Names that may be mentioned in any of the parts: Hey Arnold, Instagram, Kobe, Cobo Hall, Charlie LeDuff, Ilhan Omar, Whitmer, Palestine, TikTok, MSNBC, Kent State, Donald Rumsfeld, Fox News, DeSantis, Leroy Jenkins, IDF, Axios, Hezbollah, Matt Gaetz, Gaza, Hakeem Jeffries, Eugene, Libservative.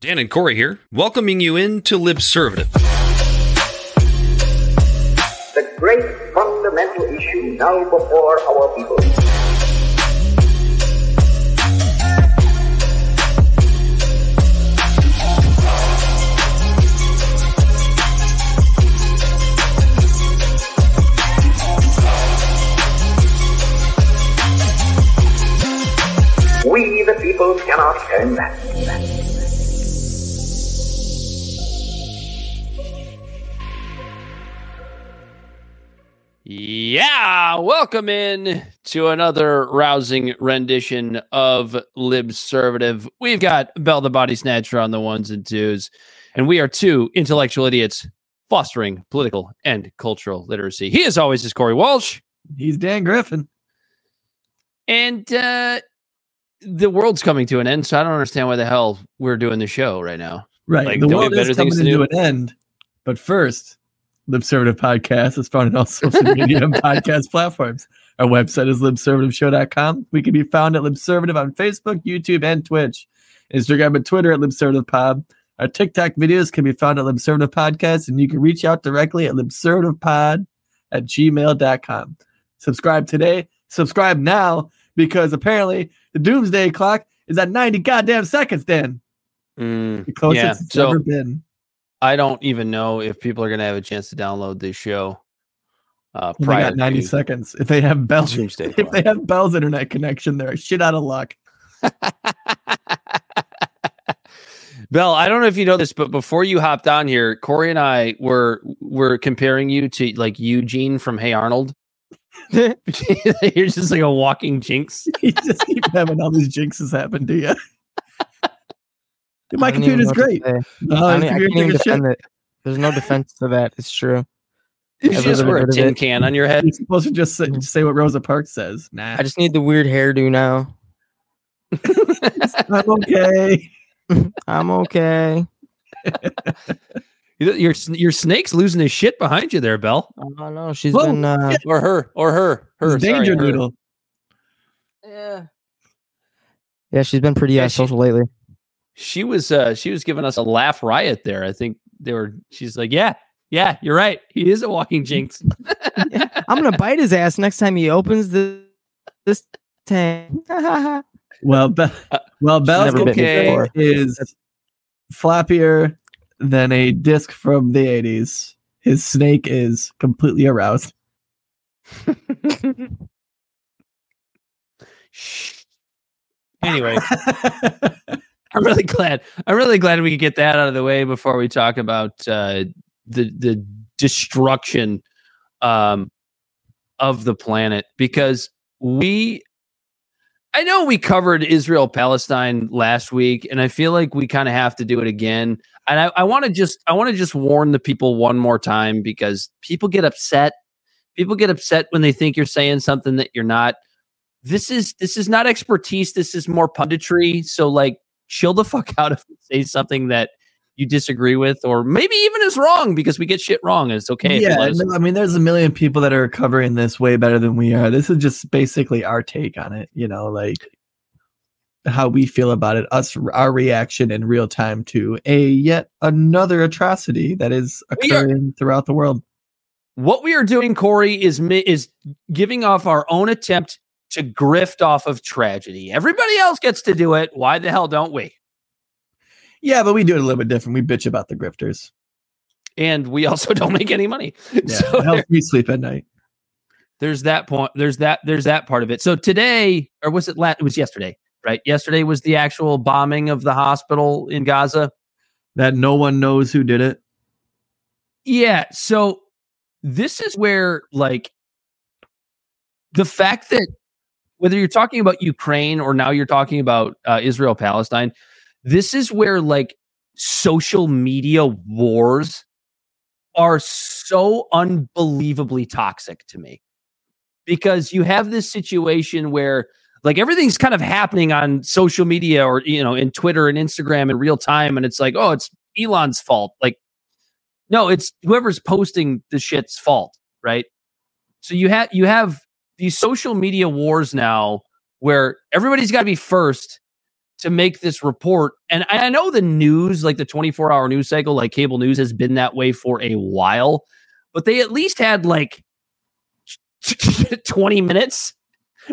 Dan and Corey here, welcoming you into Libservative. The great fundamental issue now before our people cannot turn back. Yeah, welcome in to another rousing rendition of Libservative. We've got Bell the Body Snatcher on the ones and twos, and we are two intellectual idiots fostering political and cultural literacy. He, as always, is Corey Walsh. He's Dan Griffin. And, the world's coming to an end, so I don't understand why the hell we're doing the show right now. Right, like, the world is coming to an end. But first, Libservative Podcast is found on all social media and podcast platforms. Our website is LibservativeShow.com. We can be found at Libservative on Facebook, YouTube, and Twitch. Instagram and Twitter at LibservativePod. Our TikTok videos can be found at Libservative Podcast, and you can reach out directly at LibservativePod@gmail.com. Subscribe today. Subscribe now, because apparently the doomsday clock is at 90 goddamn seconds, Dan. The closest it's ever been. I don't even know if people are going to have a chance to download this show. Prior they got 90 seconds. If they have Bell's internet connection, they're shit out of luck. Bell, I don't know if you know this, but before you hopped on here, Corey and I were comparing you to like Eugene from Hey Arnold. You're just like a walking jinx. You just keep having all these jinxes happen, do you? Dude, my computer's great. There's no defense to that. It's true. You just wear a tin can on your head. You're supposed to just say what Rosa Parks says. Nah. I just need the weird hairdo now. I'm okay. Your snake's losing his shit behind you there, Bell. Oh no, she's been or her. Danger noodle. Yeah, she's been pretty social lately. She was giving us a laugh riot there. I think she's like, yeah, you're right. He is a walking jinx. I'm gonna bite his ass next time he opens this tank. Well, Bell's okay is floppier than a disc from the 80s. His snake is completely aroused. Anyway, I'm really glad we could get that out of the way before we talk about the destruction of the planet, because I know we covered Israel-Palestine last week, and I feel like we kind of have to do it again. And I want to just warn the people one more time, because people get upset. People get upset when they think you're saying something that you're not. This is not expertise. This is more punditry. So, like, chill the fuck out if you say something that you disagree with, or maybe even is wrong, because we get shit wrong. It's okay. Yeah, I mean, there's a million people that are covering this way better than we are. This is just basically our take on it, you know, like how we feel about it, our reaction in real time to yet another atrocity that is occurring throughout the world. What we are doing, Corey, is giving off our own attempt to grift off of tragedy. Everybody else gets to do it. Why the hell don't we? Yeah, but we do it a little bit different. We bitch about the grifters. And we also don't make any money. Yeah, so it helps me sleep at night. There's that point. There's that part of it. So today, or was it it was yesterday, right? Yesterday was the actual bombing of the hospital in Gaza. That no one knows who did it. Yeah. So this is where, like, the fact that whether you're talking about Ukraine or now you're talking about Israel-Palestine, this is where, like, social media wars are so unbelievably toxic to me, because you have this situation where, like, everything's kind of happening on social media, or, you know, in Twitter and Instagram in real time. And it's like, oh, it's Elon's fault. Like, no, it's whoever's posting the shit's fault. Right. So you have these social media wars now where everybody's got to be first. to make this report. And I know the news, like the 24-hour news cycle, like cable news has been that way for a while, but they at least had like 20 minutes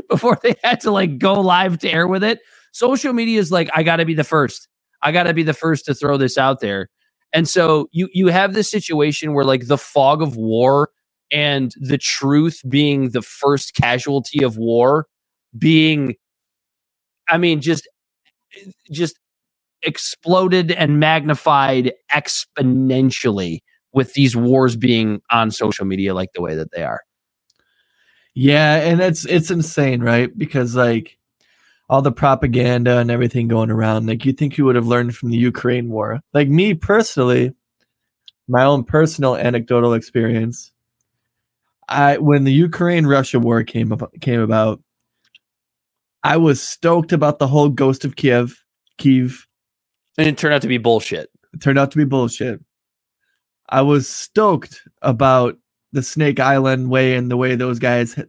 before they had to like go live to air with it. Social media is like, I got to be the first. I got to be the first to throw this out there. And so you have this situation where like the fog of war and the truth being the first casualty of war being, I mean, just exploded and magnified exponentially with these wars being on social media like the way that they are. Yeah, and it's insane, right? Because like all the propaganda and everything going around, like you think you would have learned from the Ukraine war. Like me personally, my own personal anecdotal experience, when the Ukraine-Russia war came about, I was stoked about the whole Ghost of Kiev. And it turned out to be bullshit. I was stoked about the Snake Island way and the way those guys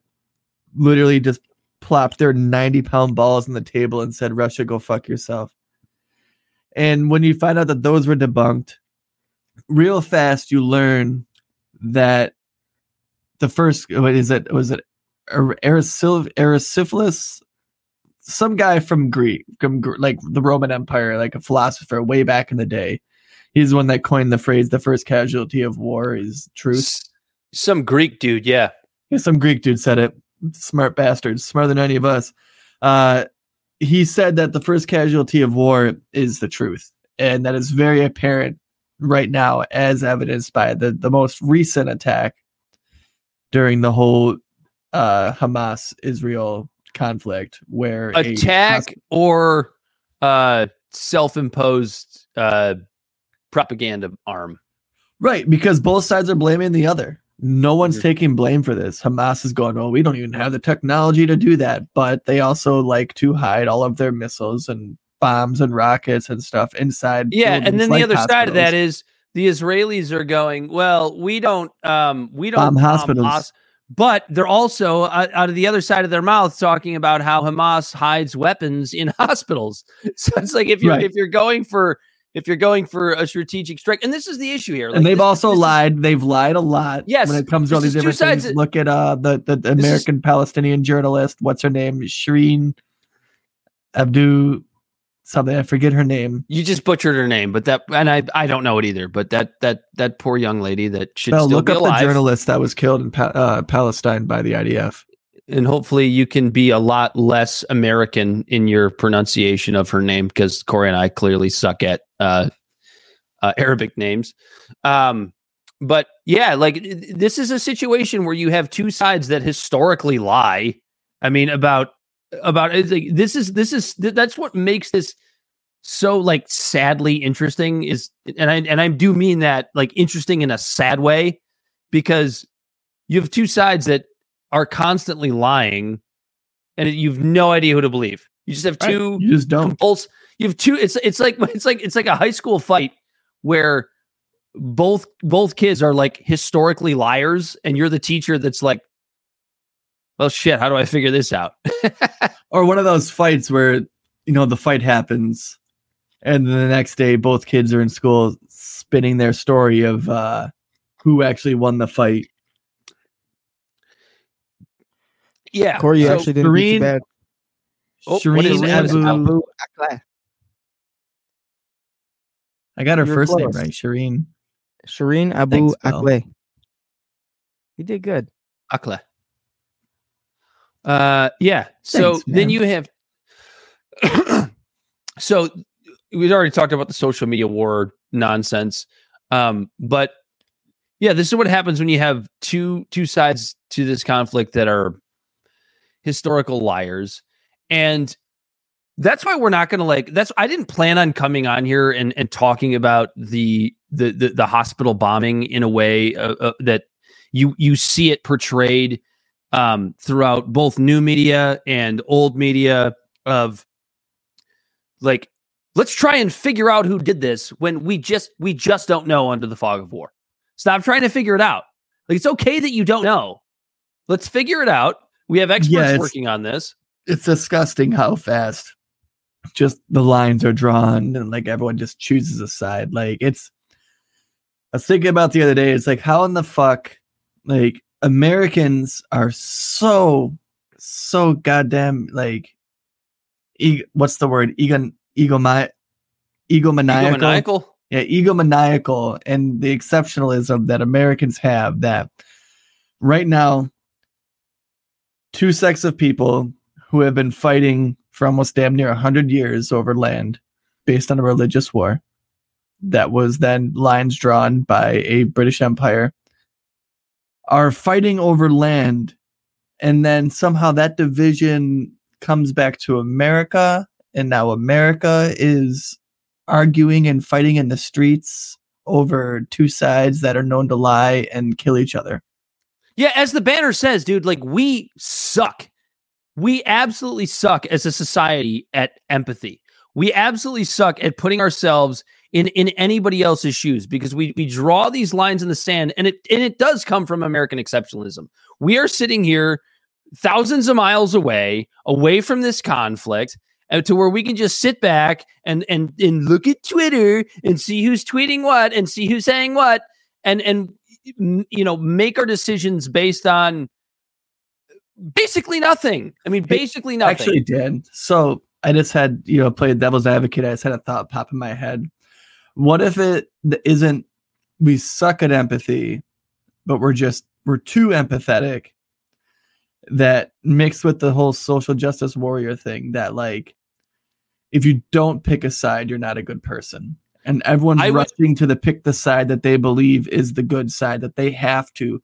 literally just plopped their 90-pound balls on the table and said, Russia, go fuck yourself. And when you find out that those were debunked, real fast you learn that the first, was it Erysipelas? Some guy from Greece, like the Roman Empire, like a philosopher way back in the day. He's the one that coined the phrase, the first casualty of war is truth. Some Greek dude, yeah. Some Greek dude said it. Smart bastard, smarter than any of us. He said that the first casualty of war is the truth. And that is very apparent right now, as evidenced by the most recent attack during the whole Hamas-Israel conflict, where or self-imposed propaganda arm, right? Because both sides are blaming the other. No one's taking blame for this. Hamas is going, well, we don't even have the technology to do that, but they also like to hide all of their missiles and bombs and rockets and stuff inside. Yeah, and then like the other hospitals. Side of that is the Israelis are going, well, we don't bomb hospitals. But they're also out of the other side of their mouth talking about how Hamas hides weapons in hospitals. So it's like if you're going for a strategic strike, and this is the issue here. Like, and they've lied. They've lied a lot. Yes, when it comes to all these different things. Look at the American Palestinian journalist. What's her name? Shireen Abu something. I forget her name. You just butchered her name, but I don't know it either. But that poor young lady that should still be alive. Look up the journalist that was killed in Palestine by the IDF. And hopefully you can be a lot less American in your pronunciation of her name, because Corey and I clearly suck at Arabic names. But yeah, like this is a situation where you have two sides that historically lie. I mean, about like, that's what makes this so like sadly interesting is, and I do mean that like interesting in a sad way, because you have two sides that are constantly lying and you've no idea who to believe. You just have two, right. You just don't. You have two. It's like a high school fight where both kids are like historically liars, and you're the teacher that's like, well, shit, how do I figure this out? Or one of those fights where, you know, the fight happens and then the next day both kids are in school spinning their story of who actually won the fight. Yeah. Corey, you actually didn't beat bad. Oh, Shireen Abu Akleh. I got her first name right, Shireen. Shireen Abu Akleh. You did good. Akleh. Yeah. So thanks, then you have. So we've already talked about the social media war nonsense. But yeah, this is what happens when you have two sides to this conflict that are historical liars. And that's why we're not going to like, I didn't plan on coming on here and talking about the hospital bombing in a way that you see it portrayed throughout both new media and old media of like, let's try and figure out who did this when we just don't know under the fog of war. Stop trying to figure it out. Like, it's okay that you don't know. Let's figure it out. We have experts working on this. It's disgusting how fast just the lines are drawn and like everyone just chooses a side. Like it's, I was thinking about the other day, it's like, how in the fuck, like Americans are so goddamn like, what's the word? Egomaniacal. Yeah, egomaniacal, and the exceptionalism that Americans have, that right now, two sects of people who have been fighting for almost damn near 100 years over land based on a religious war that was then lines drawn by a British empire are fighting over land. And then somehow that division comes back to America. And now America is arguing and fighting in the streets over two sides that are known to lie and kill each other. Yeah, as the banner says, dude, like we suck. We absolutely suck as a society at empathy. We absolutely suck at putting ourselves in anybody else's shoes, because we draw these lines in the sand, and it does come from American exceptionalism. We are sitting here thousands of miles away from this conflict, to where we can just sit back and look at Twitter and see who's tweeting what and see who's saying what, and you know, make our decisions based on basically nothing. I mean, basically nothing. Actually, Dan, so I just had, you know, played devil's advocate. I just had a thought pop in my head. What if it isn't, we suck at empathy, but we're too empathetic, that mixed with the whole social justice warrior thing, that like, if you don't pick a side, you're not a good person. And everyone's rushing to pick the side that they believe is the good side, that they have to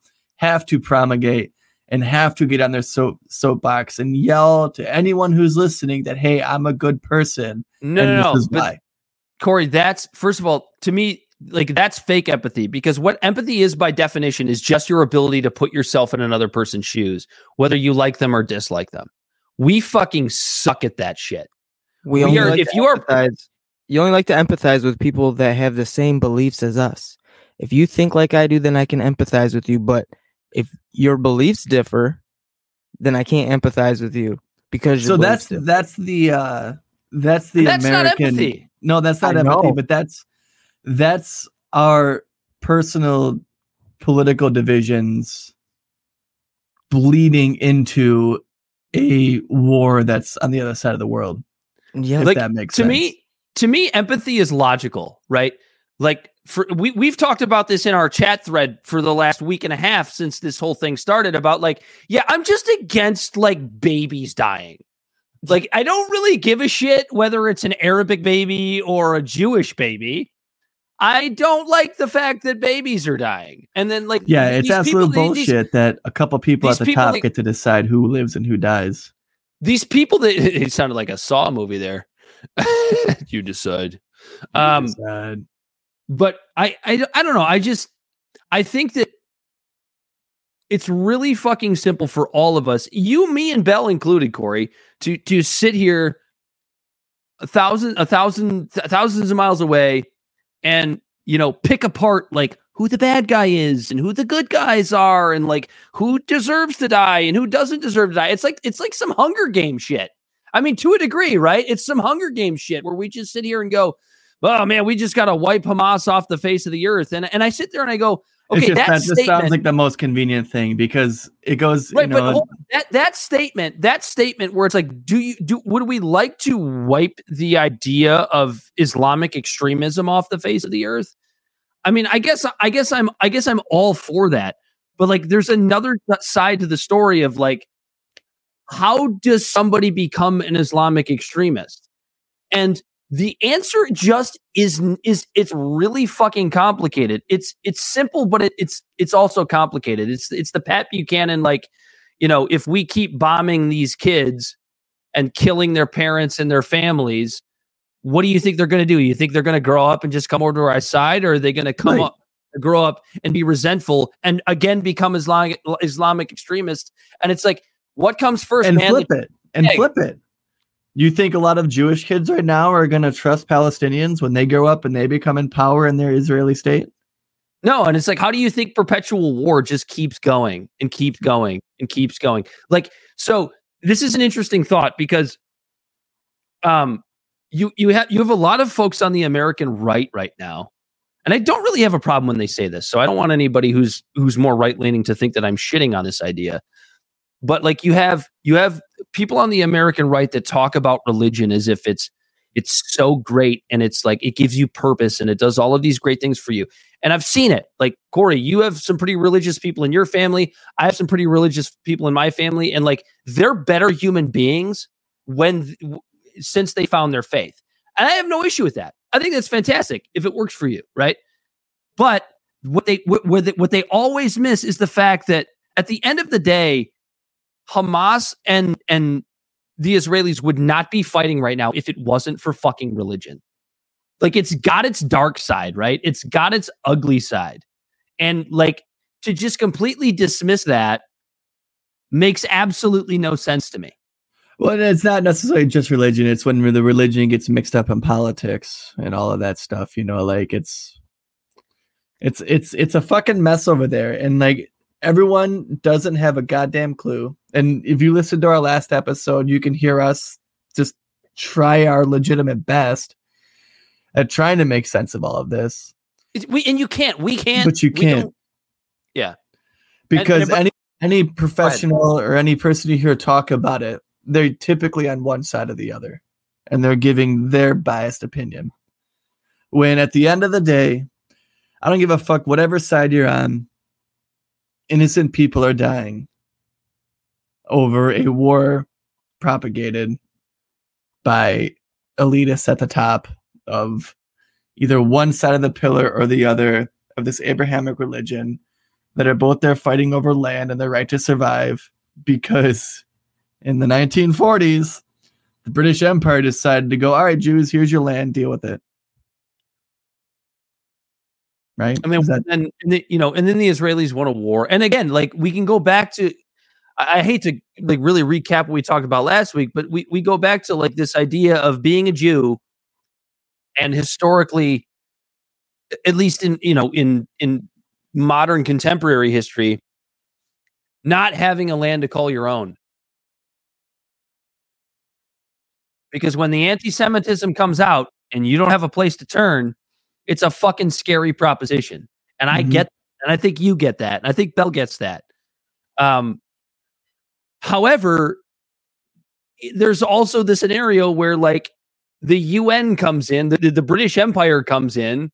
promulgate and have to get on their soapbox and yell to anyone who's listening that, hey, I'm a good person. No, this is why. Corey, that's, first of all, to me, like that's fake empathy, because what empathy is by definition is just your ability to put yourself in another person's shoes, whether you like them or dislike them. We fucking suck at that shit. You only like to empathize with people that have the same beliefs as us. If you think like I do, then I can empathize with you. But if your beliefs differ, then I can't empathize with you because your beliefs differ. That's American. Not empathy. No, that's not empathy. But that's our personal political divisions bleeding into a war that's on the other side of the world. Yeah, if like, that makes sense. To me, empathy is logical, right? Like we've talked about this in our chat thread for the last week and a half since this whole thing started about like, yeah, I'm just against like babies dying. Like I don't really give a shit whether it's an Arabic baby or a Jewish baby. I don't like the fact that babies are dying. And then like, yeah, it's absolute bullshit that a couple people at the top get to decide who lives and who dies. These people that it sounded like a Saw movie there. You decide. But I don't know. I think that it's really fucking simple for all of us, you, me, and Bell included, Corey, to sit here thousands of miles away and, you know, pick apart like who the bad guy is and who the good guys are and like who deserves to die and who doesn't deserve to die. It's like some Hunger Games shit. I mean, to a degree, right? It's some Hunger Games shit where we just sit here and go, oh, man, we just got to wipe Hamas off the face of the earth. And I sit there and I go, okay, that sounds like the most convenient thing because it goes, right, you know, but hold on. That statement where it's like, would we like to wipe the idea of Islamic extremism off the face of the earth? I mean, I guess I'm all for that, but like, there's another side to the story of like, how does somebody become an Islamic extremist? And the answer just is it's really fucking complicated. It's simple, but it's also complicated. It's the Pat Buchanan, like, you know, if we keep bombing these kids and killing their parents and their families, what do you think they're going to do? You think they're going to grow up and just come over to our side, or are they going to come up? Grow up and be resentful and again become Islamic extremists? And it's like, what comes first, and man? Flip it. You think a lot of Jewish kids right now are going to trust Palestinians when they grow up and they become in power in their Israeli state? No. And it's like, how do you think perpetual war just keeps going and keeps going and keeps going? Like, so this is an interesting thought because, you have a lot of folks on the American right now, and I don't really have a problem when they say this. So I don't want anybody who's more right leaning to think that I'm shitting on this idea. But like you have people on the American right that talk about religion as if it's so great, and it's like it gives you purpose and it does all of these great things for you. And I've seen it. Like, Corey, you have some pretty religious people in your family. I have some pretty religious people in my family. And like, they're better human beings since they found their faith. And I have no issue with that. I think that's fantastic if it works for you, right? But what they always miss is the fact that at the end of the day, Hamas and the Israelis would not be fighting right now if it wasn't for fucking religion. Like, it's got its dark side, right? It's got its ugly side. And like, to just completely dismiss that makes absolutely no sense to me. Well, it's not necessarily just religion. It's when the religion gets mixed up in politics and all of that stuff, you know, like it's a fucking mess over there. And like, everyone doesn't have a goddamn clue. And if you listen to our last episode, you can hear us just try our legitimate best at trying to make sense of all of this. But you can't. Yeah. Because any professional or any person you hear talk about it, they're typically on one side or the other, and they're giving their biased opinion. When at the end of the day, I don't give a fuck whatever side you're on. Innocent people are dying over a war propagated by elitists at the top of either one side of the pillar or the other of this Abrahamic religion that are both there fighting over land and their right to survive, because in the 1940s, the British Empire decided to go, all right, Jews, here's your land, deal with it. Right. I mean, and then the Israelis won a war. And again, like, we can go back to, I hate to like really recap what we talked about last week, but we go back to like this idea of being a Jew, and historically, at least in modern contemporary history, not having a land to call your own. Because when the anti-Semitism comes out and you don't have a place to turn, it's a fucking scary proposition. And I get that, and I think you get that, and I think Bell gets that. However, there's also the scenario where like the UN comes in, the British Empire comes in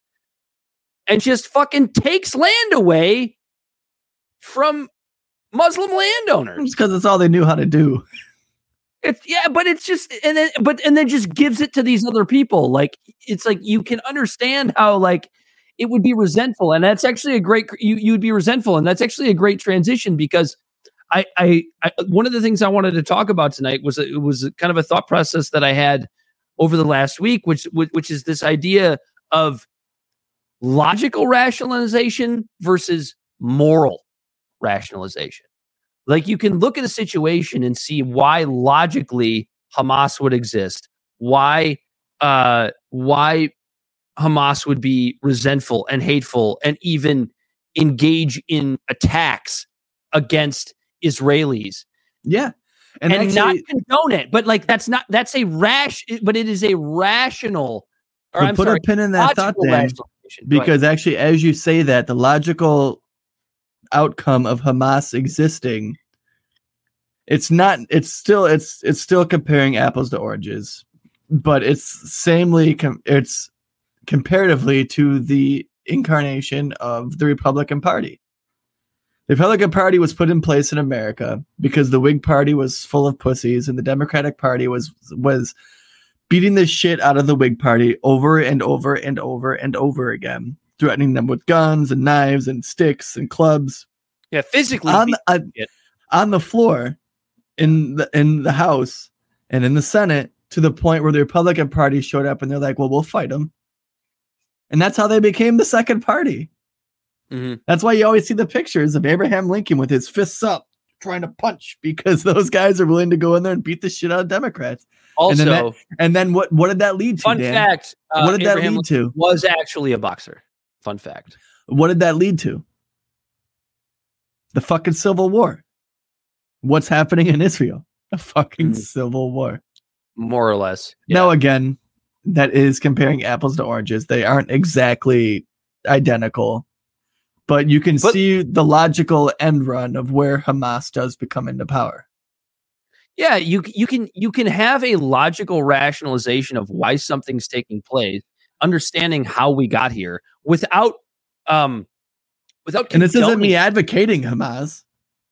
and just fucking takes land away from Muslim landowners. Because it's all they knew how to do. But then just gives it to these other people. Like, it's like, you can understand how like it would be resentful, and that's actually a great, you'd be resentful, and that's actually a great transition, because I one of the things I wanted to talk about tonight was kind of a thought process that I had over the last week, which is this idea of logical rationalization versus moral rationalization. Like, you can look at a situation and see why logically Hamas would exist, why Hamas would be resentful and hateful and even engage in attacks against Israelis. Yeah. And actually, not condone it, but like it is a rational. Put a pin in that thought there, because actually, as you say that, the logical outcome of Hamas existing, it's still comparing apples to oranges, but it's comparatively to the incarnation of the Republican Party. The Republican Party was put in place in America because the Whig Party was full of pussies, and the Democratic Party was beating the shit out of the Whig Party over and over and over and over again, threatening them with guns and knives and sticks and clubs. Yeah, physically on the floor, in the House and in the Senate, to the point where the Republican Party showed up and they're like, well, we'll fight them. And that's how they became the second party. Mm-hmm. That's why you always see the pictures of Abraham Lincoln with his fists up trying to punch, because those guys are willing to go in there and beat the shit out of Democrats. Also, and then what did that lead to? Fun fact, what did Abraham that lead to? Was actually a boxer. Fun fact. What did that lead to? The fucking Civil War. What's happening in Israel? A fucking civil war. More or less. Yeah. Now, again, that is comparing apples to oranges. They aren't exactly identical, but you can see the logical end run of where Hamas does become into power. Yeah, you can have a logical rationalization of why something's taking place, understanding how we got here without. And this isn't me advocating Hamas.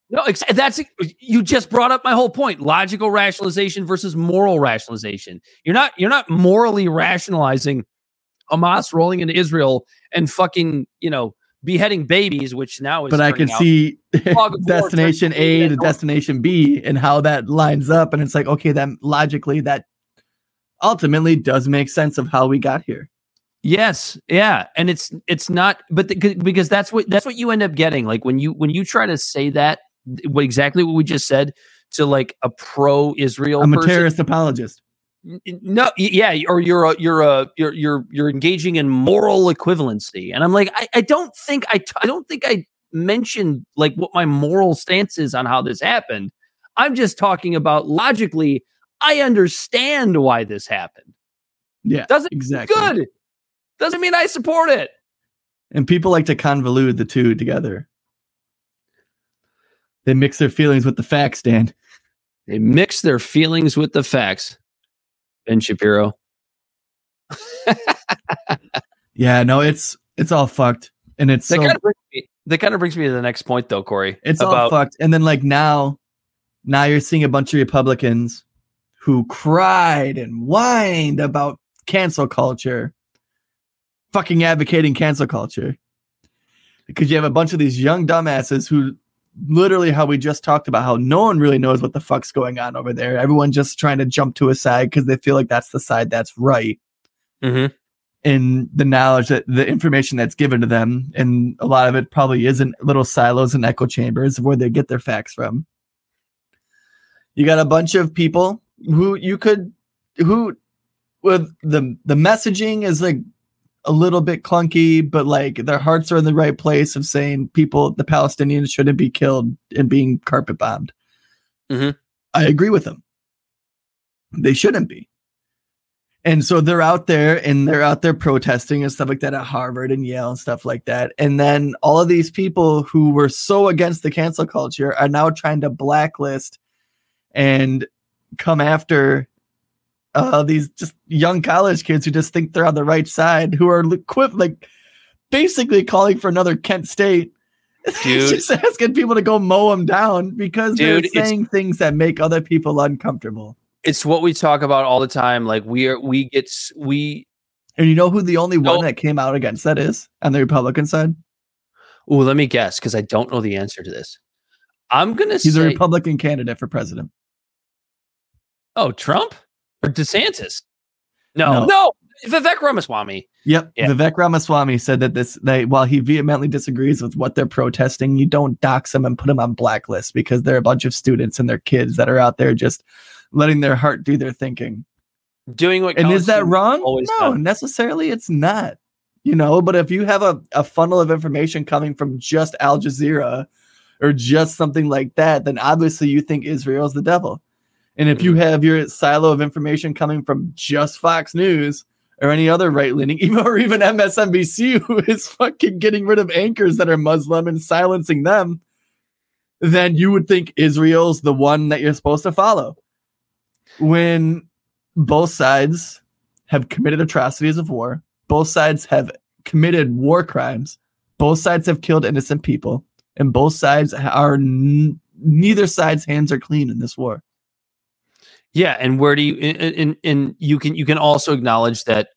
No, that's you just brought up my whole point. Logical rationalization versus moral rationalization. You're not morally rationalizing Hamas rolling into Israel and fucking, beheading babies, which now is. But I can see destination A to destination B and how that lines up, and it's like, okay, then logically that ultimately does make sense of how we got here. Yes, yeah, and it's not, but because that's what you end up getting. Like when you try to say that. Exactly what we just said to like a pro-Israel. I'm a terrorist apologist. No, yeah, or you're engaging in moral equivalency, and I'm like, I don't think I mentioned like what my moral stance is on how this happened. I'm just talking about logically. I understand why this happened. Yeah, doesn't exactly good. Doesn't mean I support it. And people like to convolute the two together. They mix their feelings with the facts, Dan. They mix their feelings with the facts. Ben Shapiro. Yeah, no, it's all fucked. And it's that kind of brings me to the next point, though, Corey. It's all fucked. And then like now you're seeing a bunch of Republicans who cried and whined about cancel culture, fucking advocating cancel culture. Because you have a bunch of these young dumbasses who literally how we just talked about, how no one really knows what the fuck's going on over there. Everyone just trying to jump to a side because they feel like that's the side that's right. Mm-hmm. And the knowledge that the information that's given to them, and a lot of it probably is in little silos and echo chambers where they get their facts from. You got a bunch of people who with the messaging is like a little bit clunky, but like their hearts are in the right place of saying the Palestinians shouldn't be killed and being carpet bombed. Mm-hmm. I agree with them. They shouldn't be. And so they're out there protesting and stuff like that at Harvard and Yale and stuff like that. And then all of these people who were so against the cancel culture are now trying to blacklist and come after these just young college kids who just think they're on the right side, who are like basically calling for another Kent State, just asking people to go mow them down because they're saying things that make other people uncomfortable. It's what we talk about all the time. Like and you know who the only one that came out against that is on the Republican side? Oh, let me guess, because I don't know the answer to this. I'm gonna say he's a Republican candidate for president. Oh, Trump? Or DeSantis? No. Vivek Ramaswamy. Yep. Yeah. Vivek Ramaswamy said that while he vehemently disagrees with what they're protesting, you don't dox them and put them on blacklist because they're a bunch of students and their kids that are out there just letting their heart do their thinking. Doing what? And is that wrong? No, necessarily it's not. But if you have a funnel of information coming from just Al Jazeera or just something like that, then obviously you think Israel's the devil. And if you have your silo of information coming from just Fox News or any other right-leaning, even MSNBC, who is fucking getting rid of anchors that are Muslim and silencing them, then you would think Israel's the one that you're supposed to follow. When both sides have committed atrocities of war, both sides have committed war crimes, both sides have killed innocent people, and both sides are neither side's hands are clean in this war. Yeah, and where do you and you can also acknowledge that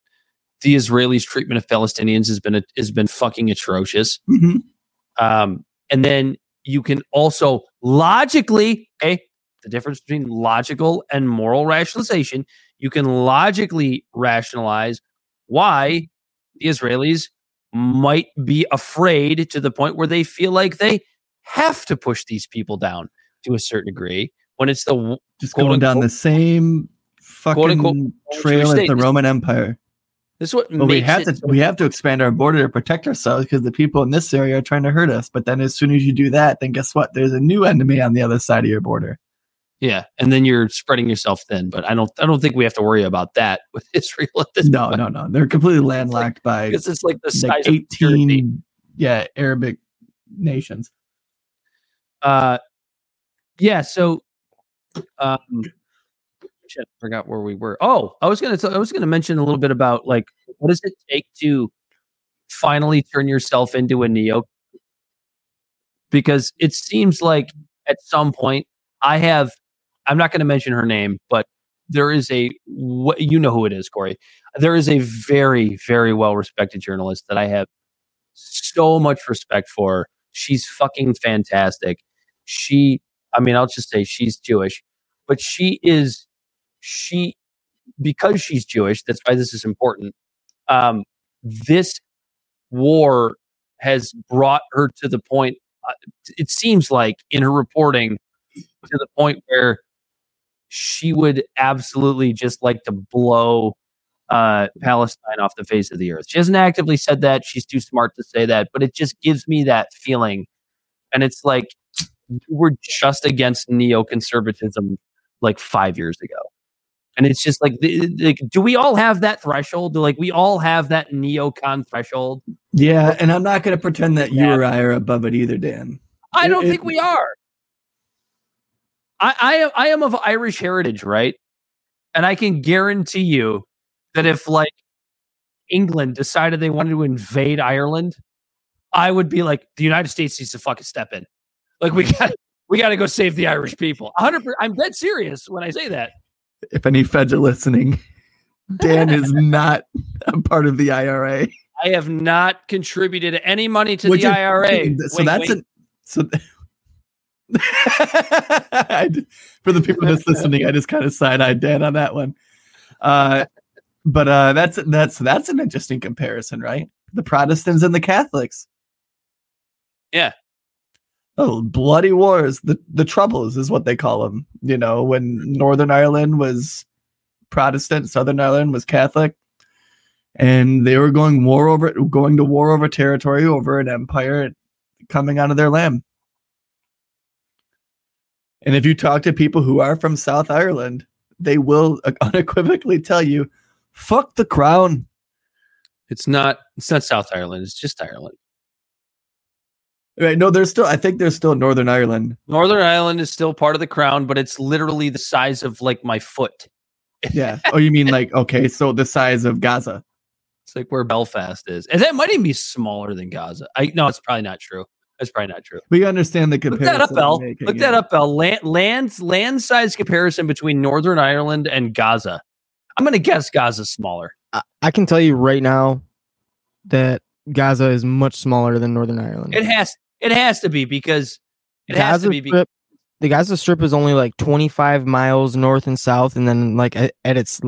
the Israelis' treatment of Palestinians has been fucking atrocious. Mm-hmm. And then you can also logically, the difference between logical and moral rationalization. You can logically rationalize why the Israelis might be afraid to the point where they feel like they have to push these people down to a certain degree. When it's just going down the same fucking trail as the Roman Empire. This is what we have to expand our border to protect ourselves because the people in this area are trying to hurt us. But then as soon as you do that, then guess what? There's a new enemy on the other side of your border. Yeah, and then you're spreading yourself thin. But I don't think we have to worry about that with Israel at this point. No. They're completely landlocked by because it's like the size 18 of Arabic nations. I forgot where we were. Oh, I was gonna mention a little bit about like what does it take to finally turn yourself into a neo? Because it seems like at some point I'm not going to mention her name, but there is you know who it is, Corey. There is a very, very well-respected journalist that I have so much respect for. She's fucking fantastic. I'll just say she's Jewish, but because she's Jewish, that's why this is important. This war has brought her to the point, it seems like in her reporting, to the point where she would absolutely just like to blow Palestine off the face of the earth. She hasn't actively said that. She's too smart to say that, but it just gives me that feeling. And it's like, we're just against neoconservatism like 5 years ago. And it's just like, do we all have that threshold? Like, we all have that neocon threshold. Yeah, and I'm not going to pretend that you or I are above it either, Dan. I don't think we are. I am of Irish heritage, right? And I can guarantee you that if like England decided they wanted to invade Ireland, I would be like, the United States needs to fucking step in. Like, we got to go save the Irish people. 100%. I'm dead serious when I say that. If any feds are listening, Dan is not a part of the IRA. I have not contributed any money to the IRA. For the people that's listening, I just kind of side-eyed Dan on that one. But that's an interesting comparison, right? The Protestants and the Catholics. Yeah. Oh, bloody wars. The Troubles is what they call them. You know, when Northern Ireland was Protestant, Southern Ireland was Catholic, and they were going to war over territory, over an empire coming out of their land. And if you talk to people who are from South Ireland, they will unequivocally tell you, fuck the crown. It's not South Ireland. It's just Ireland. Right. No, I think there's still Northern Ireland. Northern Ireland is still part of the crown, but it's literally the size of like my foot. Yeah. Oh, you mean like, okay, so the size of Gaza. It's like where Belfast is. And that might even be smaller than Gaza. It's probably not true. That's probably not true. We understand the comparison. Look that up, Al. Land size comparison between Northern Ireland and Gaza. I'm going to guess Gaza's smaller. I can tell you right now that Gaza is much smaller than Northern Ireland. It has to be because the Gaza Strip is only like 25 miles north and south, and then like at its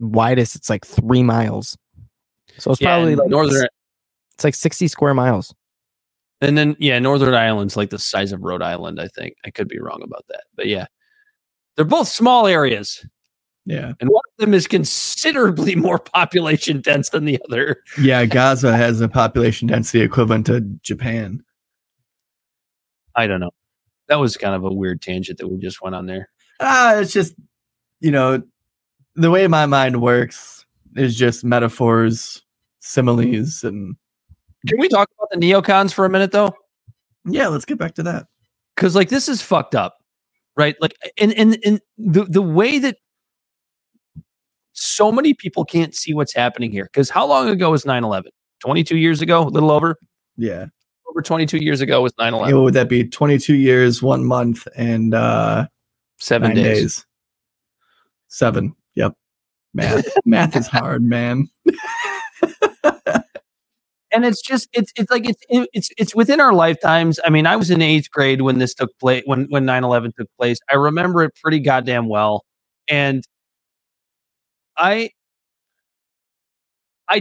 widest, it's like 3 miles. So it's probably like northern. It's like 60 square miles. And then, Northern Ireland's like the size of Rhode Island, I think. I could be wrong about that. But yeah, they're both small areas. Yeah. And one of them is considerably more population dense than the other. Yeah, Gaza has a population density equivalent to Japan. I don't know. That was kind of a weird tangent that we just went on there. It's just, the way my mind works is just metaphors, similes, and... Can we talk about the neocons for a minute, though? Yeah, let's get back to that. Because, like, this is fucked up, right? Like, and the way that so many people can't see what's happening here. Because how long ago was 9/11? 22 years ago? A little over? Yeah. Over 22 years ago was 9/11. What would that be? 22 years, 1 month, and 7 days. 7. Yep. Math is hard, man. And it's just it's within our lifetimes. I mean, I was in 8th grade when this took place, when 9/11 took place. I remember it pretty goddamn well, and I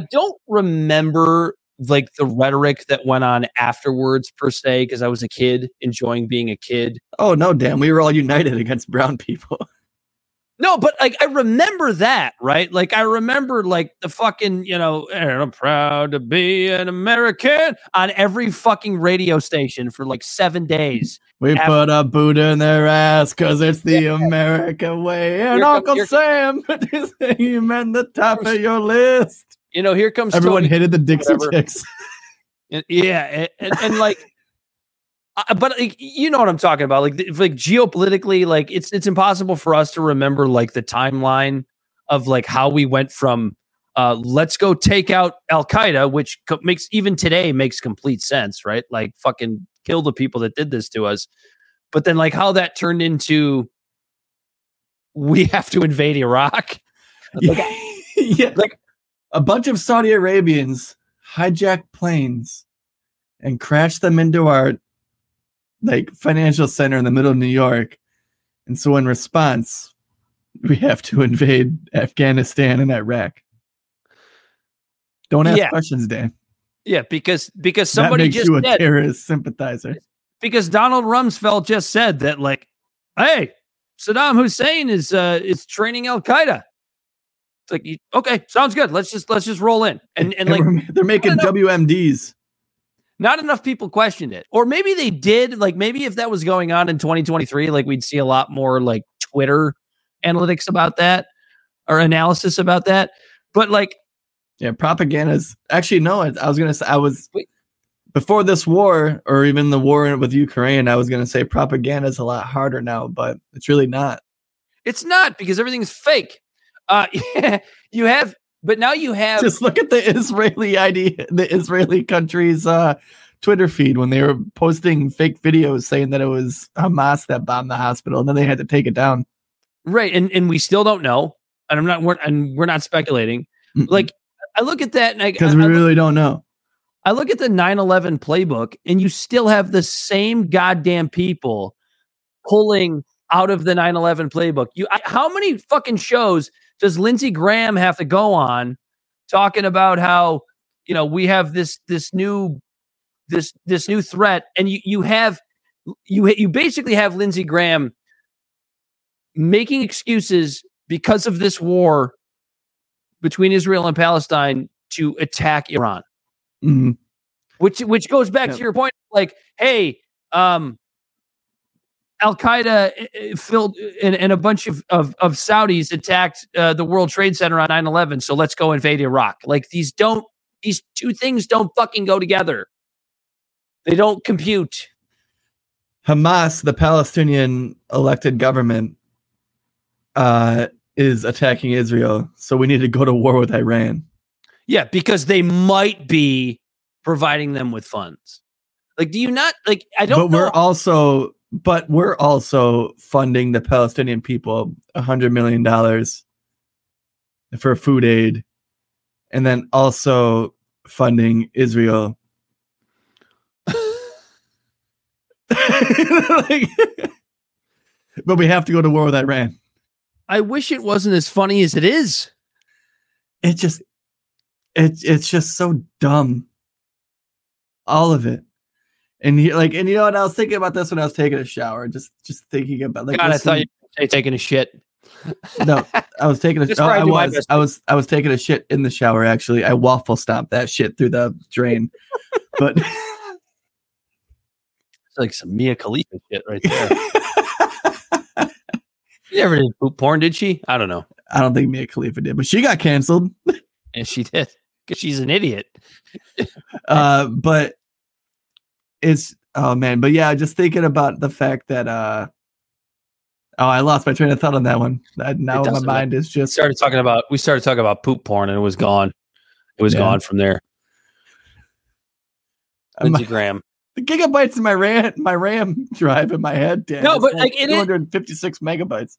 don't remember like the rhetoric that went on afterwards per se, because I was a kid enjoying being a kid. Oh no, Dan, we were all united against brown people. No, but like I remember that, right? Like I remember like the fucking, and I'm proud to be an American on every fucking radio station for like 7 days. We put a boot in their ass because it's the American way. And Uncle Sam, him at the top of your list. You know, here comes everyone hated the Dixie Chicks. And like, but like, you know what I'm talking about? Like geopolitically, like it's impossible for us to remember like the timeline of like how we went from let's go take out Al Qaeda, which makes even today makes complete sense, right? Like fucking kill the people that did this to us. But then like how that turned into we have to invade Iraq. Like a bunch of Saudi Arabians hijack planes and crash them into our like financial center in the middle of New York. And so in response, we have to invade Afghanistan and Iraq. Don't ask questions, Dan. Yeah, because somebody that makes just you a said, terrorist sympathizer. Because Donald Rumsfeld just said that, like, hey, Saddam Hussein is training Al Qaeda. It's like, okay, sounds good. Let's just roll in and like they're making WMDs. Not enough people questioned it, or maybe they did. Like maybe if that was going on in 2023, like we'd see a lot more like Twitter analytics about that or analysis about that. But like. Yeah, propaganda is actually no. I was gonna say before this war, or even the war with Ukraine. I was gonna say propaganda is a lot harder now, but it's really not. It's not because everything's fake. Now you have. Just look at the Israeli ID, the Israeli country's Twitter feed when they were posting fake videos saying that it was Hamas that bombed the hospital, and then they had to take it down. Right, and we still don't know, and we're not speculating, like. I look at that because we really don't know. I look at the 9/11 playbook and you still have the same goddamn people pulling out of the 9/11 playbook. How many fucking shows does Lindsey Graham have to go on talking about how, you know, we have this new threat, and you basically have Lindsey Graham making excuses because of this war between Israel and Palestine to attack Iran, which goes back to your point. Like, hey, Al Qaeda filled and a bunch of Saudis attacked the World Trade Center on 9/11. So let's go invade Iraq. Like these two things don't fucking go together. They don't compute. Hamas, the Palestinian elected government, is attacking Israel, so we need to go to war with Iran. Yeah, because they might be providing them with funds. Like, do you not like? I don't. But we're also funding the Palestinian people $100 million for food aid, and then also funding Israel. But we have to go to war with Iran. I wish it wasn't as funny as it is. It's just so dumb. All of it. And you know what? I was thinking about this when I was taking a shower, just thinking about like, God, I thought you were taking a shit. No, I was taking a shit. I was taking a shit in the shower. Actually, I waffle stomped that shit through the drain, but it's like some Mia Khalifa shit right there. She never did poop porn, did she? I don't know. I don't think Mia Khalifa did, but she got canceled. And she did, because she's an idiot. But it's, oh man. But yeah, just thinking about the fact that, I lost my train of thought on that one. Now my mind is just. We started talking about poop porn and it was gone. It was gone from there. Lindsey Graham. The gigabytes in my RAM drive in my head. Dan. No, but like 256 megabytes.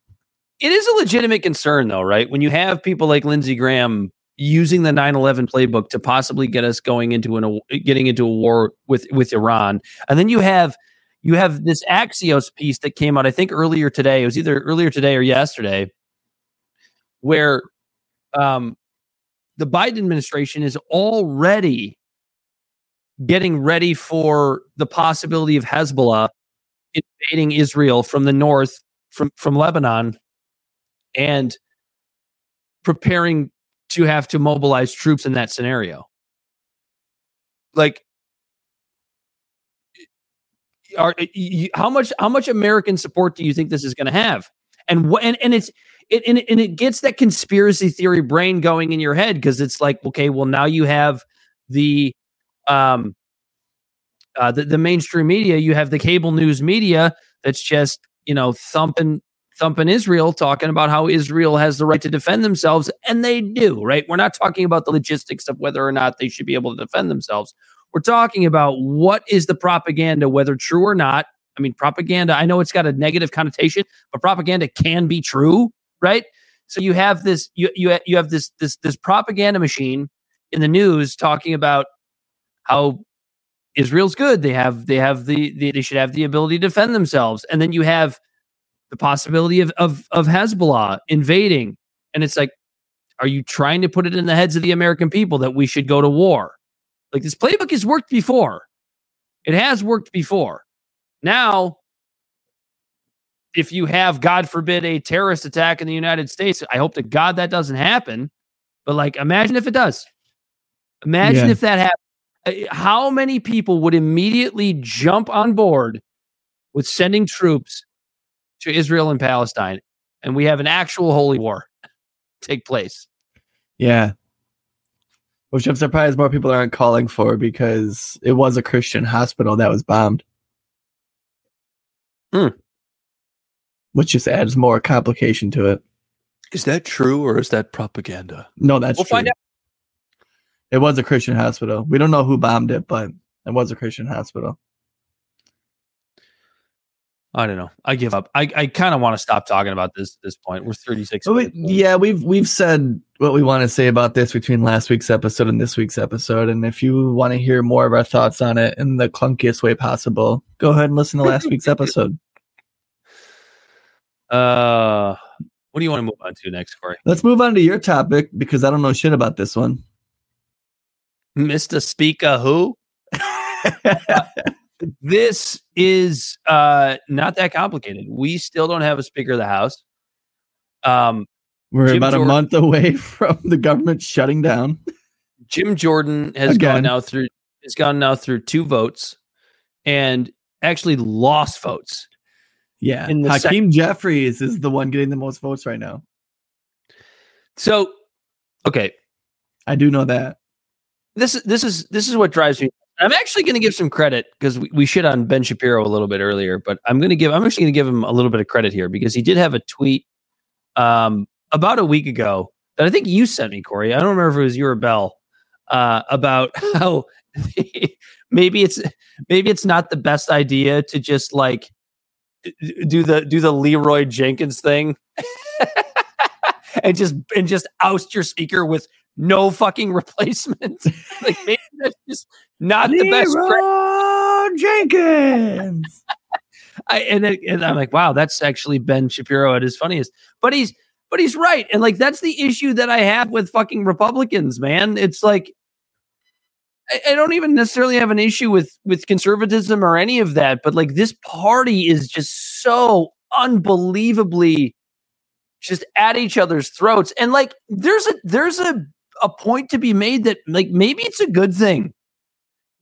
It is a legitimate concern, though, right? When you have people like Lindsey Graham using the 9/11 playbook to possibly get us going into a war with Iran, and then you have this Axios piece that came out, I think earlier today. It was either earlier today or yesterday, where the Biden administration is already getting ready for the possibility of Hezbollah invading Israel from the north, from Lebanon, and preparing to have to mobilize troops in that scenario. Like, how much American support do you think this is going to have? And it gets that conspiracy theory brain going in your head, because it's like, okay, well, now you have the mainstream media, you have the cable news media that's just, you know, thumping Israel, talking about how Israel has the right to defend themselves, and they do, right? We're not talking about the logistics of whether or not they should be able to defend themselves. We're talking about what is the propaganda, whether true or not. I mean, propaganda, I know it's got a negative connotation, but propaganda can be true, right? So you have this, you have this propaganda machine in the news talking about how Israel's good. They should have the ability to defend themselves. And then you have the possibility of Hezbollah invading. And it's like, are you trying to put it in the heads of the American people that we should go to war? Like, this playbook has worked before. It has worked before. Now, if you have, God forbid, a terrorist attack in the United States, I hope to God that doesn't happen. But, like, imagine if it does. Imagine if that happens. How many people would immediately jump on board with sending troops to Israel and Palestine, and we have an actual holy war take place? Yeah. Which I'm surprised more people aren't calling for, because it was a Christian hospital that was bombed. Which just adds more complication to it. Is that true, or is that propaganda? No, that's true. Find out. It was a Christian hospital. We don't know who bombed it, but it was a Christian hospital. I don't know. I give up. I kind of want to stop talking about this at this point. We're 36. We've said what we want to say about this between last week's episode and this week's episode. And if you want to hear more of our thoughts on it in the clunkiest way possible, go ahead and listen to last week's episode. What do you want to move on to next, Corey? Let's move on to your topic, because I don't know shit about this one. Mr. Speaker, who? This is not that complicated. We still don't have a Speaker of the House. We're about a month away from the government shutting down. Jim Jordan has gone now through two votes, and actually lost votes. Yeah, Hakeem Jeffries is the one getting the most votes right now. So, okay, I do know that. This is what drives me. I'm actually going to give some credit, because we shit on Ben Shapiro a little bit earlier, but I'm actually going to give him a little bit of credit here, because he did have a tweet about a week ago that I think you sent me, Corey. I don't remember if it was you or Bell, about how maybe it's not the best idea to just like do the Leroy Jenkins thing and just oust your speaker with no fucking replacement. Like, maybe that's just not the best. Leroy Jenkins. I'm like, wow, that's actually Ben Shapiro at his funniest. But he's right, and like that's the issue that I have with fucking Republicans, man. It's like I don't even necessarily have an issue with conservatism or any of that, but like this party is just so unbelievably just at each other's throats, and like there's a point to be made that like maybe it's a good thing.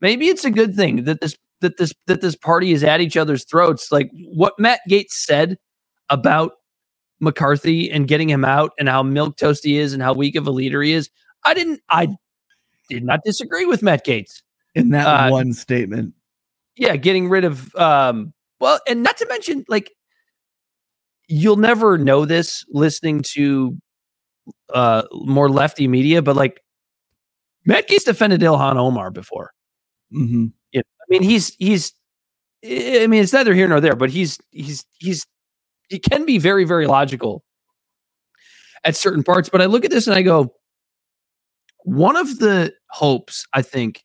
Maybe it's a good thing that this party is at each other's throats. Like what Matt Gaetz said about McCarthy and getting him out, and how milquetoast he is, and how weak of a leader he is. I did not disagree with Matt Gaetz in that one statement. Yeah, getting rid of and not to mention, like, you'll never know this listening to more lefty media, but like Matt Gaetz defended Ilhan Omar before. Mm-hmm. Yeah. I mean, it's neither here nor there, but he can be very, very logical at certain parts. But I look at this and I go, one of the hopes, I think,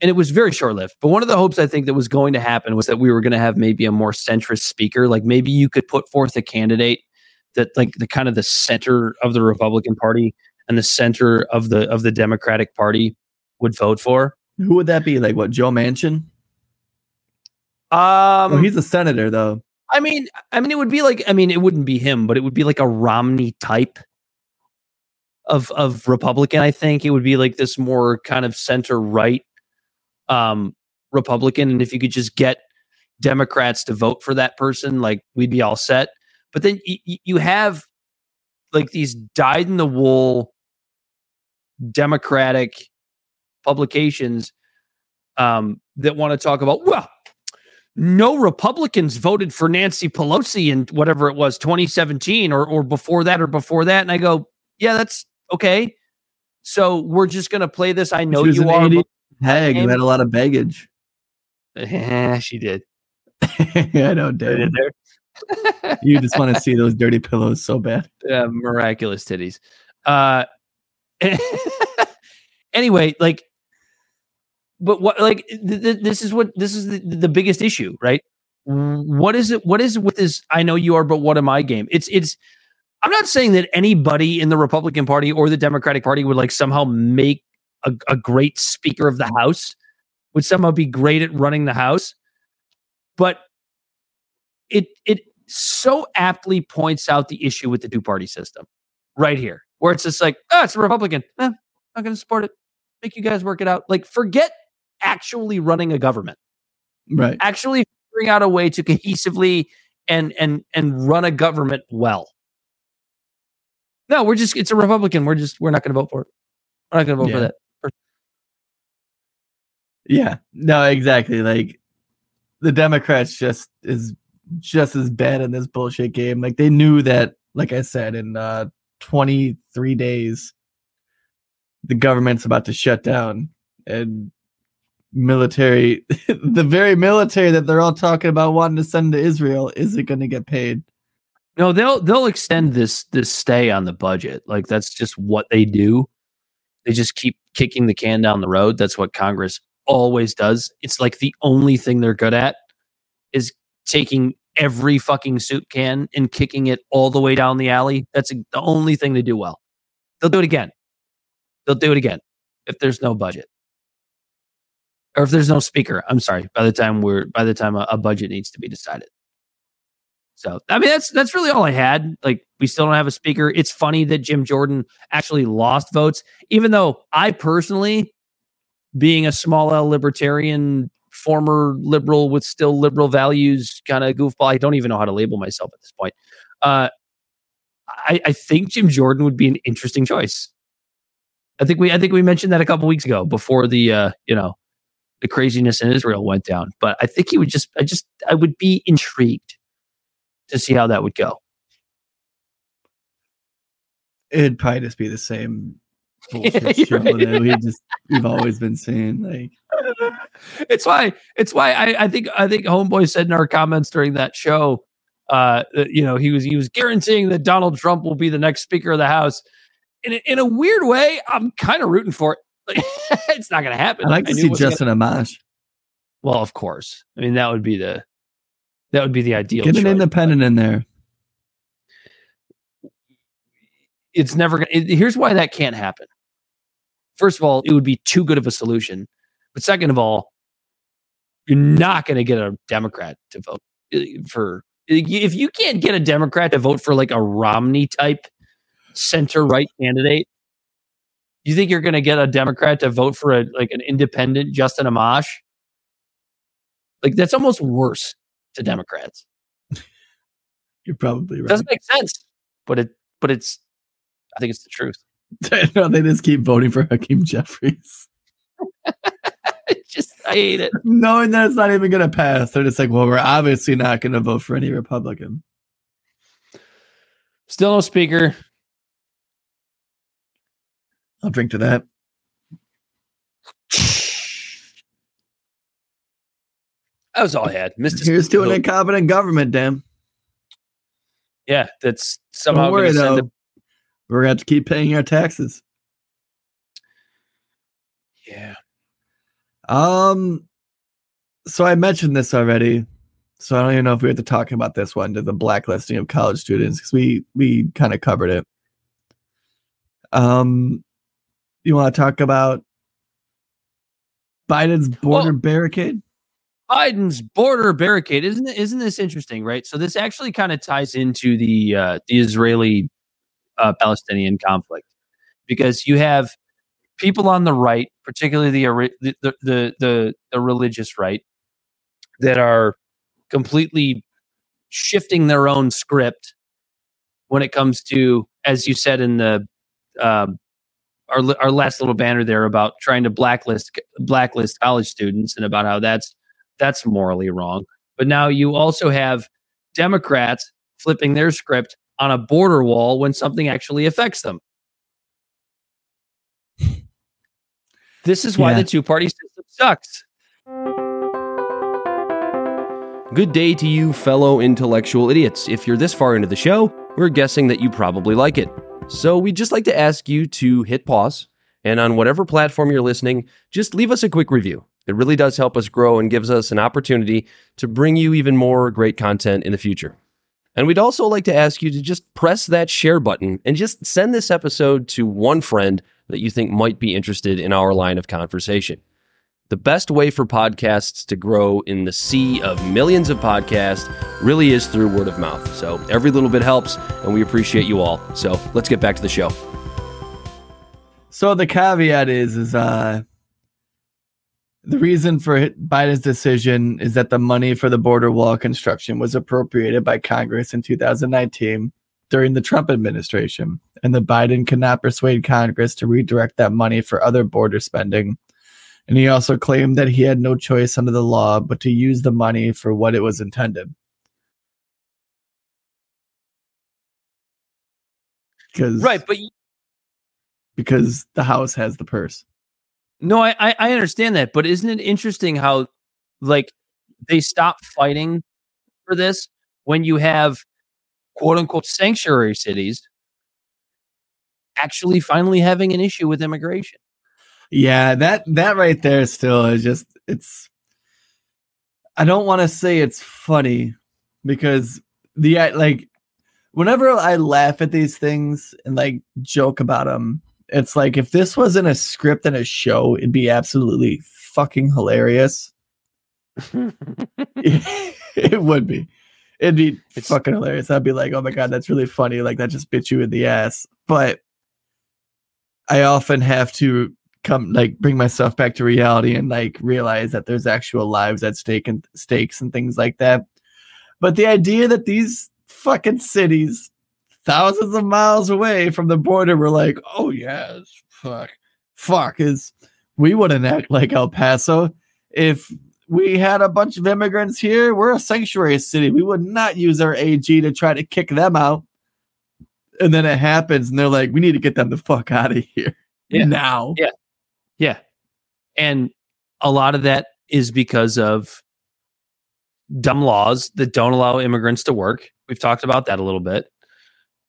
and it was very short-lived, but one of the hopes I think that was going to happen was that we were going to have maybe a more centrist speaker. Like maybe you could put forth a candidate that like the kind of the center of the Republican Party and the center of the Democratic Party would vote for. Who would that be? Like what, Joe Manchin? He's a senator though. I mean, it would be like, I mean, it wouldn't be him, but it would be like a Romney type of Republican. I think it would be like this more kind of center right. Republican, and if you could just get Democrats to vote for that person, like, we'd be all set. But then you have like these dyed-in-the-wool Democratic publications that want to talk about, well, no Republicans voted for Nancy Pelosi in whatever it was, 2017 or before that or before that. And I go, yeah, that's okay. So we're just going to play this. I know you are. Hag who had a lot of baggage. She did. I know, dude. You just want to see those dirty pillows so bad. Yeah, miraculous titties. Anyway, like, but what, like, this is the biggest issue, right? What is it? What is with this? I know you are, but what am I game? It's. I'm not saying that anybody in the Republican Party or the Democratic Party would like somehow make a great Speaker of the House, would somehow be great at running the House, but it so aptly points out the issue with the two-party system right here, where it's just like, oh, it's a Republican. I'm not going to support it. Make you guys work it out. Like, forget actually running a government. Right. Actually figuring out a way to cohesively and run a government well. No, it's a Republican. We're not going to vote for it. We're not going to vote for that. Yeah. No, exactly. Like, the Democrats is just as bad in this bullshit game. Like, they knew that, like I said, in 23 days, the government's about to shut down, and military, the very military that they're all talking about wanting to send to Israel, isn't going to get paid. No, they'll extend this stay on the budget. Like, that's just what they do. They just keep kicking the can down the road. That's what Congress always does. It's like the only thing they're good at is taking every fucking soup can and kicking it all the way down the alley. That's the only thing they do well. They'll do it again. They'll do it again if there's no budget, or if there's no speaker. I'm sorry. By the time a budget needs to be decided. So, I mean, that's really all I had. Like, we still don't have a speaker. It's funny that Jim Jordan actually lost votes, even though I personally, being a small L libertarian, former liberal with still liberal values, kind of goofball, I don't even know how to label myself at this point. I think Jim Jordan would be an interesting choice. I think we mentioned that a couple weeks ago before the the craziness in Israel went down. But I think he would I would be intrigued to see how that would go. It'd probably just be the same bullshit show that we've always been seeing. Like, it's why I think Homeboy said in our comments during that show, he was guaranteeing that Donald Trump will be the next Speaker of the House. In a weird way, I'm kind of rooting for it. It's not going to happen. I'd like to see Justin Amash. Well, of course. I mean, that would be the. That would be the ideal. Get an independent in there. It's never going to. Here's why that can't happen. First of all, it would be too good of a solution. But second of all, you're not going to get a Democrat to vote for. If you can't get a Democrat to vote for like a Romney type center right candidate, you think you're going to get a Democrat to vote for an independent Justin Amash? Like, that's almost worse to Democrats. You're probably right. Doesn't make sense, but it's. I think it's the truth. No, they just keep voting for Hakeem Jeffries. I hate it. Knowing that it's not even going to pass, they're just like, well, we're obviously not going to vote for any Republican. Still no speaker. I'll drink to that. That was all I had. Here's to an incompetent government, damn. Yeah, that's somehow. Don't worry, though. We're going to have to keep paying our taxes. Yeah. So I mentioned this already, so I don't even know if we have to talk about this one, to the blacklisting of college students, because we kind of covered it. You want to talk about Biden's border barricade? Biden's border barricade. Isn't this interesting, right? So this actually kind of ties into the Israeli Palestinian conflict, because you have people on the right, particularly the religious right, that are completely shifting their own script when it comes to, as you said in the our last little banner there about trying to blacklist college students and about how that's morally wrong. But now you also have Democrats flipping their script on a border wall when something actually affects them. This is why the two-party system sucks. Good day to you, fellow intellectual idiots. If you're this far into the show, we're guessing that you probably like it. So we'd just like to ask you to hit pause, and on whatever platform you're listening, just leave us a quick review. It really does help us grow and gives us an opportunity to bring you even more great content in the future. And we'd also like to ask you to just press that share button and just send this episode to one friend that you think might be interested in our line of conversation. The best way for podcasts to grow in the sea of millions of podcasts really is through word of mouth. So every little bit helps, and we appreciate you all. So let's get back to the show. So the caveat is the reason for Biden's decision is that the money for the border wall construction was appropriated by Congress in 2019 during the Trump administration, and that Biden could not persuade Congress to redirect that money for other border spending. And he also claimed that he had no choice under the law but to use the money for what it was intended. Because the House has the purse. No, I understand that, but isn't it interesting how, like, they stop fighting for this when you have quote unquote sanctuary cities actually finally having an issue with immigration? Yeah, that right there still is just, I don't want to say it's funny, because whenever I laugh at these things and like joke about them, it's like, if this wasn't a script and a show, it'd be absolutely fucking hilarious. It would be. It's fucking hilarious. I'd be like, oh my God, that's really funny. Like, that just bit you in the ass. But I often have to bring myself back to reality and like realize that there's actual lives at stake and stakes and things like that. But the idea that these fucking cities thousands of miles away from the border were like, oh yes, fuck is, we wouldn't act like El Paso if we had a bunch of immigrants here. We're a sanctuary city. We would not use our AG to try to kick them out. And then it happens and they're like, we need to get them the fuck out of here now. Yeah. And a lot of that is because of dumb laws that don't allow immigrants to work. We've talked about that a little bit.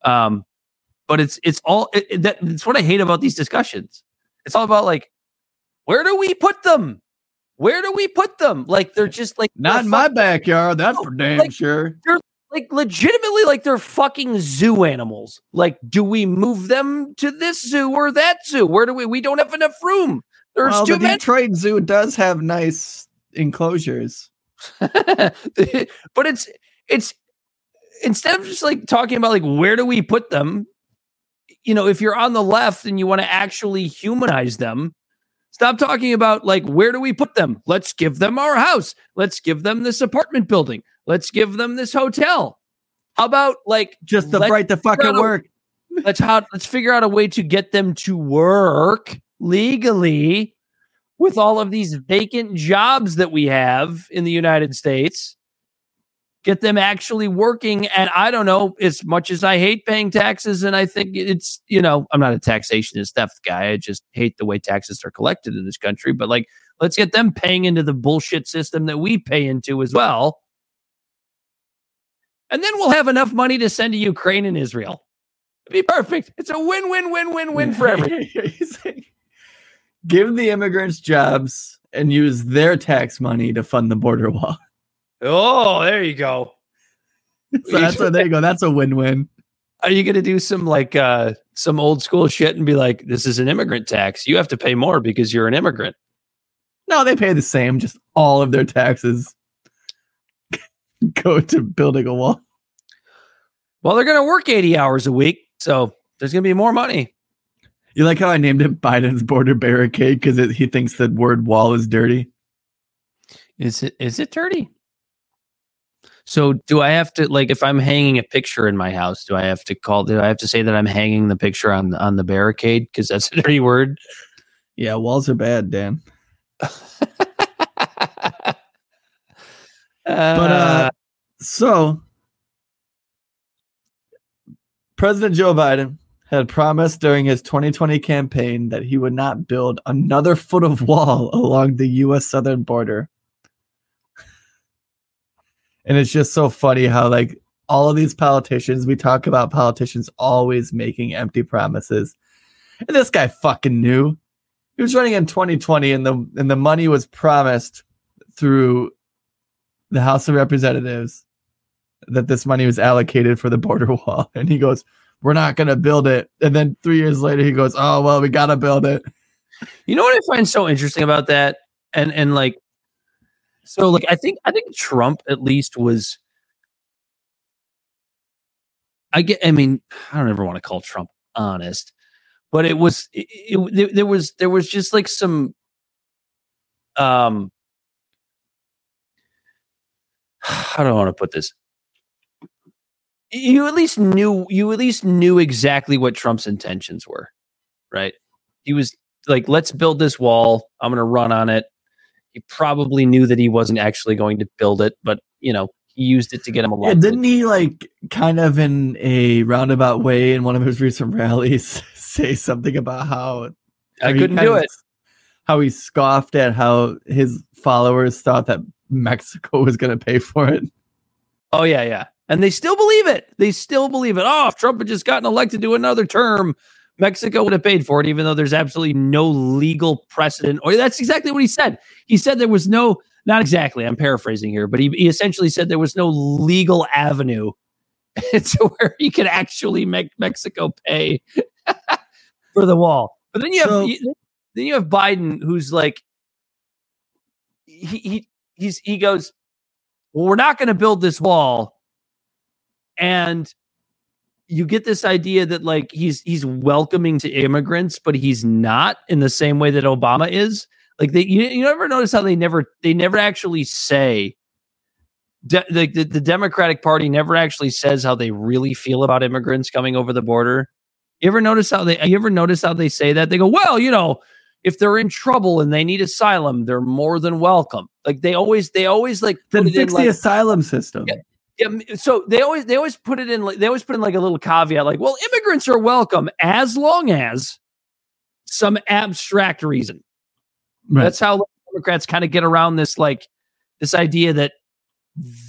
But it's what I hate about these discussions. It's all about like, where do we put them? Like, they're just like, not in my backyard. That's for damn sure. They're like legitimately like they're fucking zoo animals. Like, do we move them to this zoo or that zoo? Where do we don't have enough room. There's too many. The Detroit Zoo does have nice enclosures. But it's, instead of just like talking about like, where do we put them? You know, if you're on the left and you want to actually humanize them, stop talking about like, where do we put them? Let's give them our house. Let's give them this apartment building. Let's give them this hotel. How about like, just the right to fucking work. Let's figure out a way to get them to work legally with all of these vacant jobs that we have in the United States. Get them actually working. And I don't know, as much as I hate paying taxes, and I think it's, you know, I'm not a taxationist theft guy. I just hate the way taxes are collected in this country. But like, let's get them paying into the bullshit system that we pay into as well. And then we'll have enough money to send to Ukraine and Israel. It'd be perfect. It's a win-win-win-win-win for everyone. Give the immigrants jobs and use their tax money to fund the border wall. Oh, there you go. So there you go. That's a win-win. Are you going to do some like some old school shit and be like, this is an immigrant tax. You have to pay more because you're an immigrant. No, they pay the same. Just all of their taxes go to building a wall. Well, they're going to work 80 hours a week. So there's going to be more money. You like how I named it Biden's border barricade because he thinks the word wall is dirty? Is it dirty? So do I have to, like, if I'm hanging a picture in my house, do I have to say that I'm hanging the picture on the barricade? Because that's a dirty word. Yeah, walls are bad, Dan. So President Joe Biden had promised during his 2020 campaign that he would not build another foot of wall along the U.S. southern border. And it's just so funny how, like, all of these politicians, we talk about politicians always making empty promises. And this guy fucking knew. He was running in 2020 and the money was promised through the House of Representatives that this money was allocated for the border wall. And he goes, we're not going to build it. And then 3 years later, he goes, oh, well, we got to build it. You know what I find so interesting about that? And like, so like, I think Trump at least was, I don't ever want to call Trump honest, but there was just like some, I don't want to put this. You at least knew exactly what Trump's intentions were, right? He was like, let's build this wall. I'm going to run on it. He probably knew that he wasn't actually going to build it, but, you know, he used it to get him along. Yeah, didn't he, like, kind of in a roundabout way in one of his recent rallies say something about how I couldn't do it? How he scoffed at how his followers thought that Mexico was going to pay for it. Oh, yeah, yeah. And they still believe it. They still believe it. Oh, if Trump had just gotten elected to another term, Mexico would have paid for it, even though there's absolutely no legal precedent. Or that's exactly what he said. He said there was no, not exactly, I'm paraphrasing here, but he essentially said there was no legal avenue to where he could actually make Mexico pay for the wall. But then you have Biden, who's like, he goes, well, we're not going to build this wall. And you get this idea that, like, he's welcoming to immigrants, but he's not, in the same way that Obama is. Like, you never notice how they never actually say, the Democratic Party never actually says how they really feel about immigrants coming over the border. You ever notice how they say that? They go, well, you know, if they're in trouble and they need asylum, they're more than welcome. Like, they always like then fix the asylum system. Yeah. Yeah, so they always put it in. They always put in like a little caveat, like, "Well, immigrants are welcome as long as some abstract reason." Right. That's how Democrats kind of get around this, like, this idea that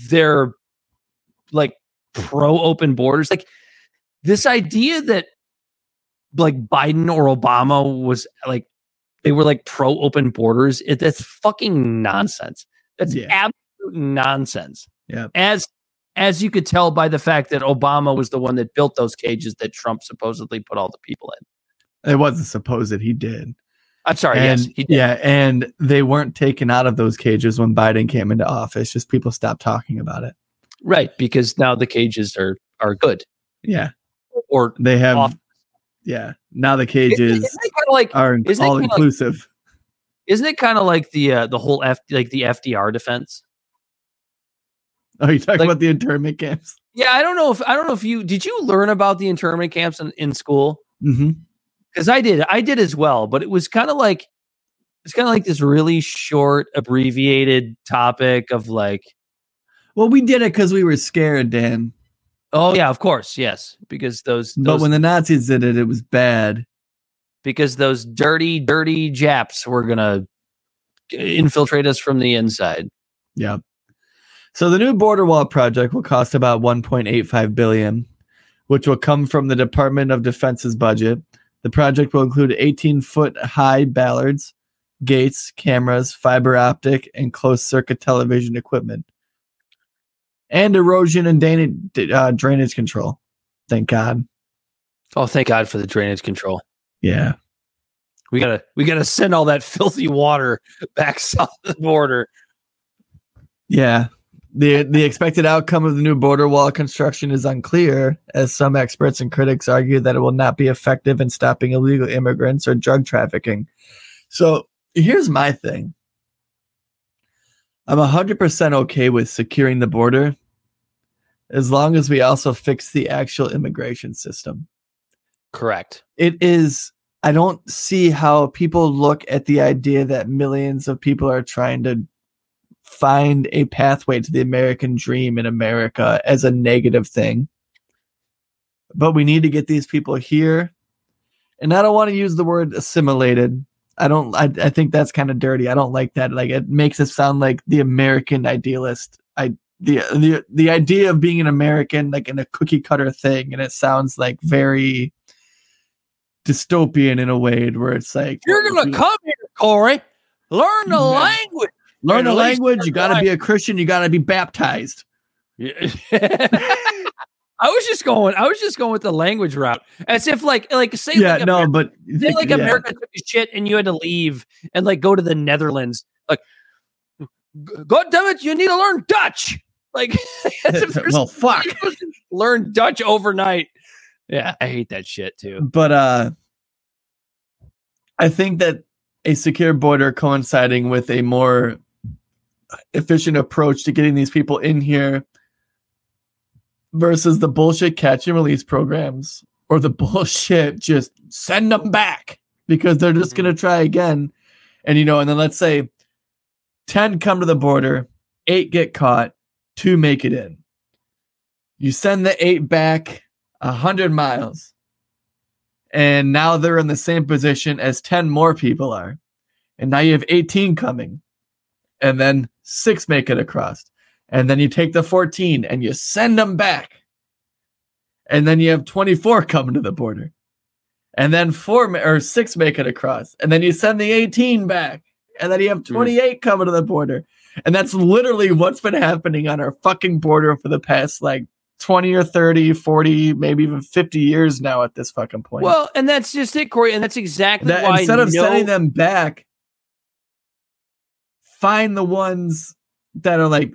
they're like pro open borders, like this idea that like Biden or Obama was like they were like pro open borders. That's fucking nonsense. That's absolute nonsense. Yeah. As you could tell by the fact that Obama was the one that built those cages that Trump supposedly put all the people in. It wasn't supposed, he did. I'm sorry, yes, he did. Yeah, and they weren't taken out of those cages when Biden came into office. Just people stopped talking about it. Right, because now the cages are good. Yeah. Or they have off. Yeah, now the cages are all inclusive. Isn't it kind of like the whole the FDR defense? Oh, you're talking about the internment camps? Yeah, I don't know if you did. You learn about the internment camps in school? Mm-hmm. Because I did as well. But it was kind of like this really short, abbreviated topic of like. Well, we did it because we were scared, Dan. Oh yeah, of course, yes. Because but when the Nazis did it, it was bad. Because those dirty, dirty Japs were gonna infiltrate us from the inside. Yeah. So the new border wall project will cost about $1.85 billion, which will come from the Department of Defense's budget. The project will include 18-foot high ballards, gates, cameras, fiber optic, and closed-circuit television equipment, and erosion and drainage control. Thank God. Oh, thank God for the drainage control. Yeah, we gotta send all that filthy water back south of the border. Yeah. The expected outcome of the new border wall construction is unclear, as some experts and critics argue that it will not be effective in stopping illegal immigrants or drug trafficking. So here's my thing. I'm 100% okay with securing the border as long as we also fix the actual immigration system. Correct. It is. I don't see how people look at the idea that millions of people are trying to find a pathway to the American dream in America as a negative thing. But we need to get these people here. And I don't want to use the word assimilated. I think that's kind of dirty. I don't like that. Like, it makes it sound like the American idealist. The idea of being an American, like, in a cookie cutter thing. And it sounds like very dystopian in a way, where it's like, you're going to come here, Corey, learn the language. Learn the language. You got to be a Christian. You got to be baptized. Yeah. I was just going with the language route, as if like say, yeah, like, no, America, but say, like, yeah. America took a shit and you had to leave and like go to the Netherlands. Like, God damn it, you need to learn Dutch. Like, well, fuck, learn Dutch overnight. Yeah, I hate that shit too. But I think that a secure border coinciding with a more efficient approach to getting these people in here versus the bullshit catch and release programs, or the bullshit just send them back because they're just going to try again. And, you know, and then let's say 10 come to the border, 8 get caught, 2 make it in. You send the 8 back 100 miles, and now they're in the same position as 10 more people are, and now you have 18 coming, and then 6 make it across, and then you take the 14 and you send them back, and then you have 24 coming to the border, and then 4 or 6 make it across, and then you send the 18 back, and then you have 28 coming to the border. And that's literally what's been happening on our fucking border for the past, like, 20 or 30, 40, maybe even 50 years now at this fucking point. Well, and that's just it, Corey. And that's exactly that, why instead of sending them back, find the ones that are like,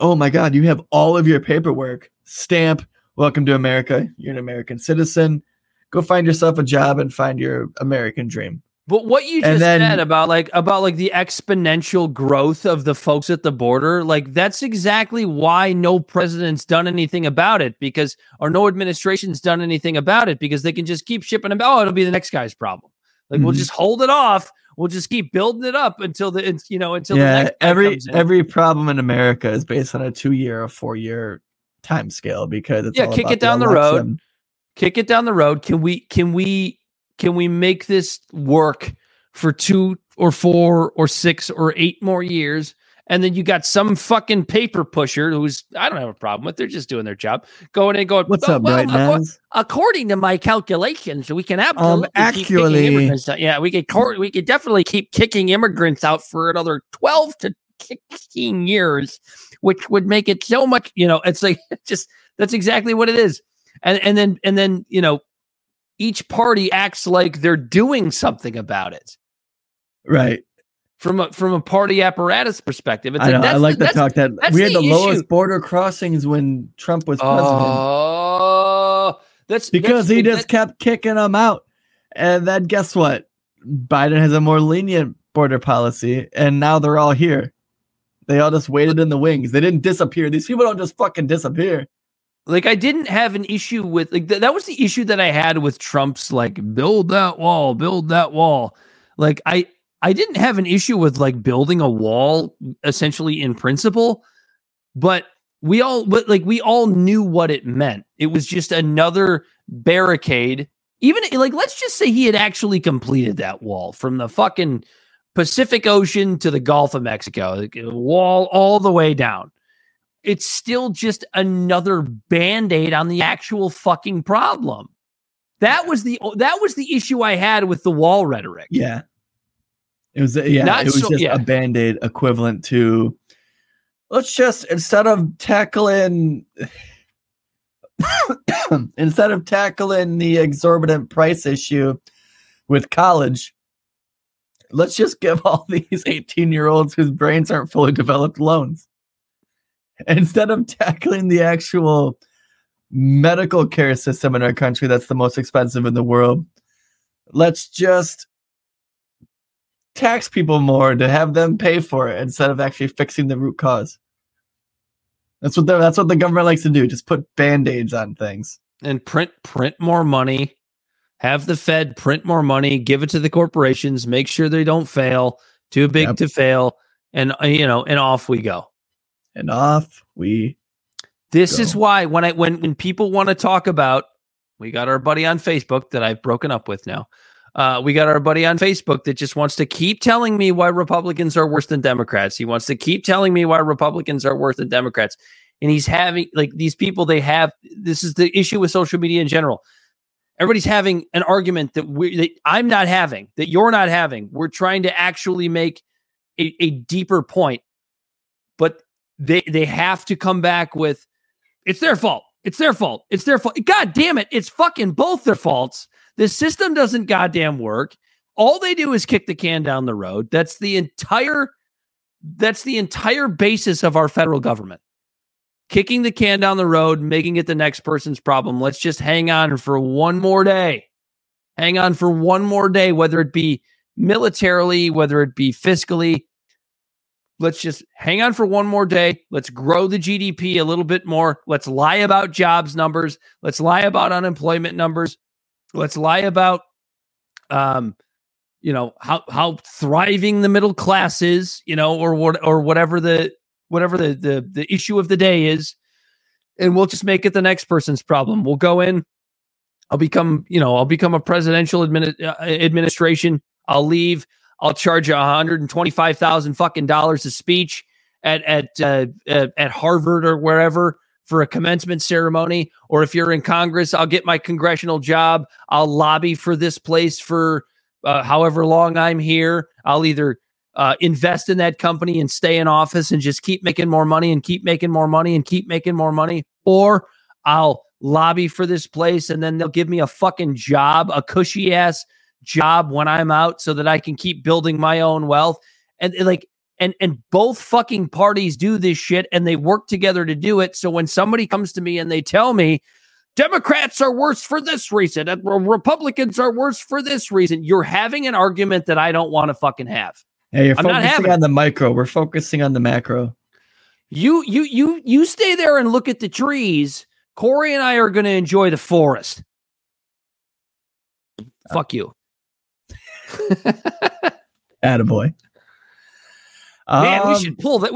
oh my God, you have all of your paperwork. Stamp, welcome to America. You're an American citizen. Go find yourself a job and find your American dream. But what you just said about the exponential growth of the folks at the border, like, that's exactly why no president's done anything about it, because, or no administration's done anything about it, because they can just keep shipping them. Oh, it'll be the next guy's problem. Like, we'll just hold it off. We'll just keep building it up until the next guy comes in. Every problem in America is based on a 2-year or 4-year time scale, because it's all kick about it down the road. Kick it down the road. Can we make this work for 2 or 4 or 6 or 8 more years? And then you got some fucking paper pusher who's, I don't have a problem with, they're just doing their job, going and going, what's up, right now? According to my calculations, we can absolutely keep kicking immigrants out. Yeah, we could definitely keep kicking immigrants out for another 12 to 16 years, which would make it so much, it's like, just, that's exactly what it is. And then, each party acts like they're doing something about it, right? From a party apparatus perspective, I like the lowest border crossings when Trump was president. Oh, because he just kept kicking them out, and then guess what? Biden has a more lenient border policy, and now they're all here. They all just waited in the wings. They didn't disappear. These people don't just fucking disappear. Like, I didn't have an issue with, like, that was the issue that I had with Trump's, like, build that wall. Like, I didn't have an issue with, like, building a wall essentially in principle, but we all knew what it meant. It was just another barricade. Even, like, let's just say he had actually completed that wall from the fucking Pacific Ocean to the Gulf of Mexico, like, wall all the way down. It's still just another Band-Aid on the actual fucking problem. That was the issue I had with the wall rhetoric. Yeah. It was just a Band-Aid equivalent to, let's just, instead of tackling the exorbitant price issue with college, let's just give all these 18-year-olds whose brains aren't fully developed loans. instead of tackling the actual medical care system in our country that's the most expensive in the world, let's just tax people more to have them pay for it instead of actually fixing the root cause. That's what the government likes to do. Just put Band-Aids on things and print more money. Have the Fed print more money, give it to the corporations, make sure they don't fail, too big to fail, and and off we go. And off we This go. Is why when people want to talk about, we got our buddy on Facebook that I've broken up with now. We got our buddy on Facebook that just wants to keep telling me why Republicans are worse than Democrats. He wants to keep telling me why Republicans are worse than Democrats. And he's having, like, these people, they have, this is the issue with social media in general. Everybody's having an argument that I'm not having, that you're not having. We're trying to actually make a deeper point, but they have to come back with, it's their fault. It's their fault. It's their fault. God damn it. It's fucking both their faults. The system doesn't goddamn work. All they do is kick the can down the road. That's the entire basis of our federal government. Kicking the can down the road, making it the next person's problem. Let's just hang on for one more day. Hang on for one more day, whether it be militarily, whether it be fiscally. Let's just hang on for one more day. Let's grow the GDP a little bit more. Let's lie about jobs numbers. Let's lie about unemployment numbers. Let's lie about, how thriving the middle class is, or whatever the issue of the day is, and we'll just make it the next person's problem. We'll go in. I'll become a presidential administration. I'll leave. I'll charge $125,000 fucking dollars a speech at Harvard or wherever for a commencement ceremony. Or if you're in Congress, I'll get my congressional job. I'll lobby for this place for however long I'm here. I'll either invest in that company and stay in office and just keep making more money and keep making more money and keep making more money, or I'll lobby for this place and then they'll give me a fucking job, a cushy ass job when I'm out so that I can keep building my own wealth. And both fucking parties do this shit and they work together to do it. So when somebody comes to me and they tell me Democrats are worse for this reason and Republicans are worse for this reason, you're having an argument that I don't want to fucking have. Yeah, you're focusing on the micro. We're focusing on the macro. You stay there and look at the trees. Corey and I are going to enjoy the forest. Fuck you. Attaboy. Man, we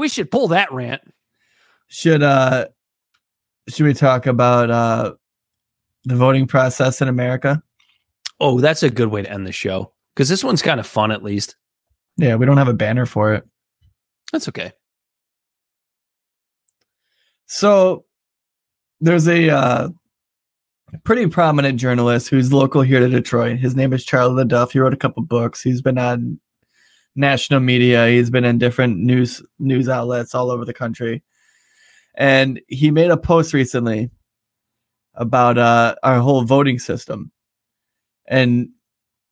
should pull that rant. Should we talk about the voting process in America? Oh, that's a good way to end the show, because this one's kind of fun, at least. Yeah, we don't have a banner for it. That's okay. So there's a pretty prominent journalist who's local here to Detroit. His name is Charlie LeDuff. He wrote a couple books. He's been on national media. He's been in different news outlets all over the country. And he made a post recently about our whole voting system. And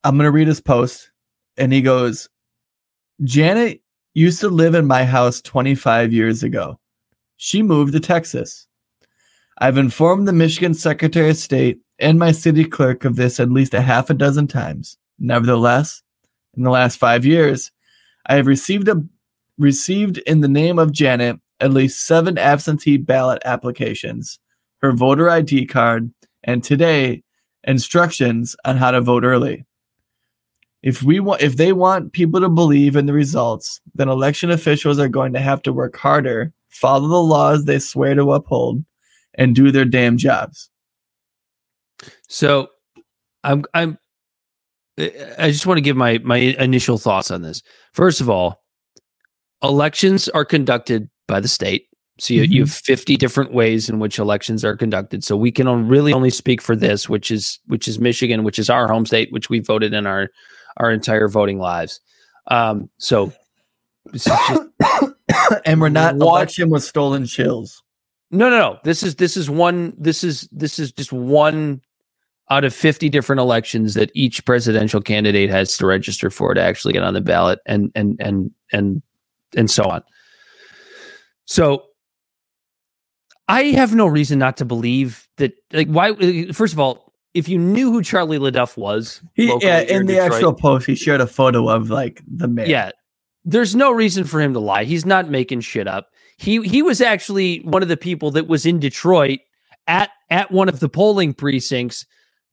I'm going to read his post. And he goes, "Janet used to live in my house 25 years ago. She moved to Texas. I've informed the Michigan Secretary of State and my city clerk of this at least a half a dozen times. Nevertheless, in the last 5 years, I have received in the name of Janet at least 7 absentee ballot applications, her voter ID card, and today, instructions on how to vote early. If they want people to believe in the results, then election officials are going to have to work harder, follow the laws they swear to uphold, and do their damn jobs." So, I just want to give my initial thoughts on this. First of all, elections are conducted by the state, so you have 50 different ways in which elections are conducted. So we can really only speak for this, which is Michigan, which is our home state, which we voted in our entire voting lives. And we're not election with stolen shills. No. This is just one out of 50 different elections that each presidential candidate has to register for to actually get on the ballot, and so on. So I have no reason not to believe that. Like, why? First of all, if you knew who Charlie LeDuff was, in the actual post, he shared a photo of like the man. Yeah, there's no reason for him to lie. He's not making shit up. He was actually one of the people that was in Detroit at one of the polling precincts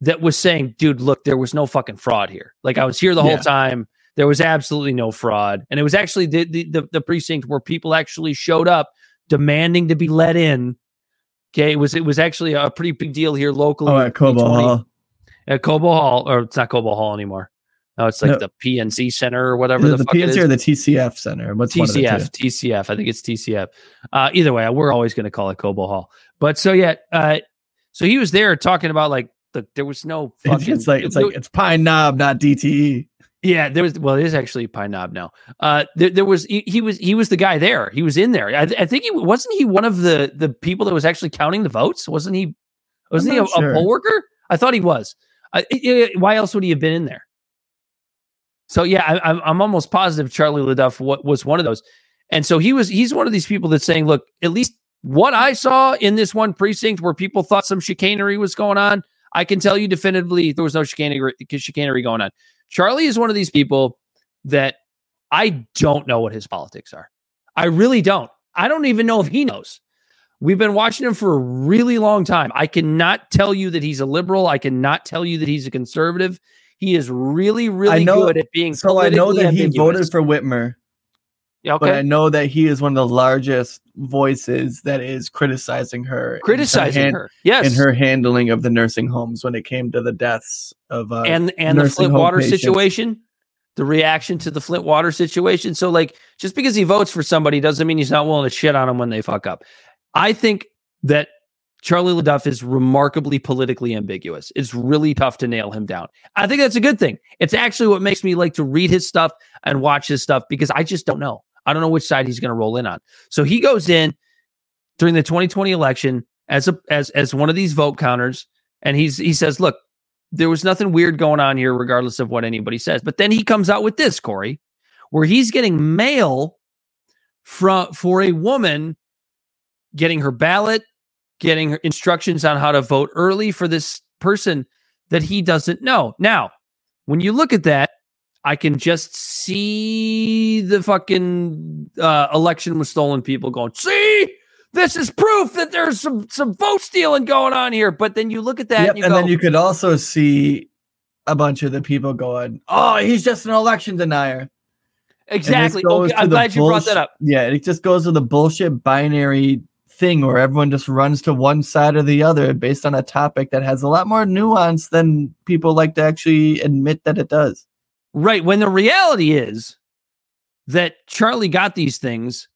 that was saying, "Dude, look, there was no fucking fraud here. Like, I was here the whole time. There was absolutely no fraud." And it was actually the precinct where people actually showed up demanding to be let in. Okay, it was actually a pretty big deal here locally. Oh, at Cobo Hall. At Cobo Hall, or it's not Cobo Hall anymore. No, it's like the PNC Center or whatever the fuck it is. The PNC or the TCF Center. What's one of the two? TCF. I think it's TCF. Either way, we're always going to call it Cobo Hall. But so so he was there talking about like, look, there was no fucking. It's Pine Knob, not DTE. Yeah, there was. Well, it is actually Pine Knob now. He was the guy there. He was in there. I think he wasn't one of the people that was actually counting the votes. Wasn't he? Wasn't he a poll worker? I thought he was. Why else would he have been in there? So yeah, I'm almost positive Charlie LeDuff was one of those. And so he's one of these people that's saying, look, at least what I saw in this one precinct where people thought some chicanery was going on, I can tell you definitively there was no chicanery going on. Charlie is one of these people that I don't know what his politics are. I really don't. I don't even know if he knows. We've been watching him for a really long time. I cannot tell you that he's a liberal. I cannot tell you that he's a conservative. He is really, really good at being politically ambiguous. So I know that he voted for Whitmer. Yeah, okay. But I know that he is one of the largest voices that is criticizing her. Yes. In her handling of the nursing homes when it came to the deaths of and the Flint water patients. Situation, the reaction to the Flint water situation. So like, just because he votes for somebody doesn't mean he's not willing to shit on them when they fuck up. I think that Charlie LeDuff is remarkably politically ambiguous. It's really tough to nail him down. I think that's a good thing. It's actually what makes me like to read his stuff and watch his stuff because I just don't know. I don't know which side he's going to roll in on. So he goes in during the 2020 election as one of these vote counters, and he says, "Look, there was nothing weird going on here, regardless of what anybody says." But then he comes out with this, Corey, where he's getting mail for a woman getting her ballot, getting instructions on how to vote early for this person that he doesn't know. Now, when you look at that, I can just see the fucking election with stolen people going, see, this is proof that there's some vote stealing going on here. But then you look at that. Yep, and then you could also see a bunch of the people going, oh, he's just an election denier. Exactly. Okay, I'm glad you brought that up. Yeah, it just goes to the bullshit binary thing where everyone just runs to one side or the other based on a topic that has a lot more nuance than people like to actually admit that it does. Right. When the reality is that Charlie got these things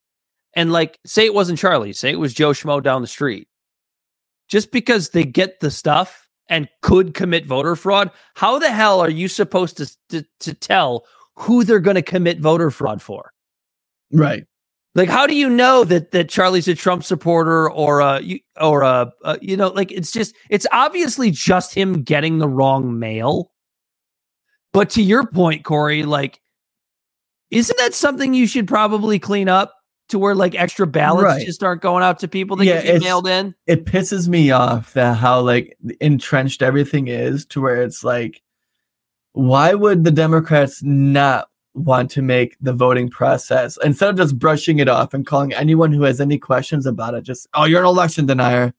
and like, say it wasn't Charlie, say it was Joe Schmo down the street. Just because they get the stuff and could commit voter fraud, how the hell are you supposed to tell who they're going to commit voter fraud for? Right. Like, how do you know that Charlie's a Trump supporter or it's obviously just him getting the wrong mail. But to your point, Corey, like, isn't that something you should probably clean up to where like extra ballots just aren't going out to people that get mailed in? It pisses me off that how like entrenched everything is to where it's like, why would the Democrats not want to make the voting process, instead of just brushing it off and calling anyone who has any questions about it just, oh, you're an election denier,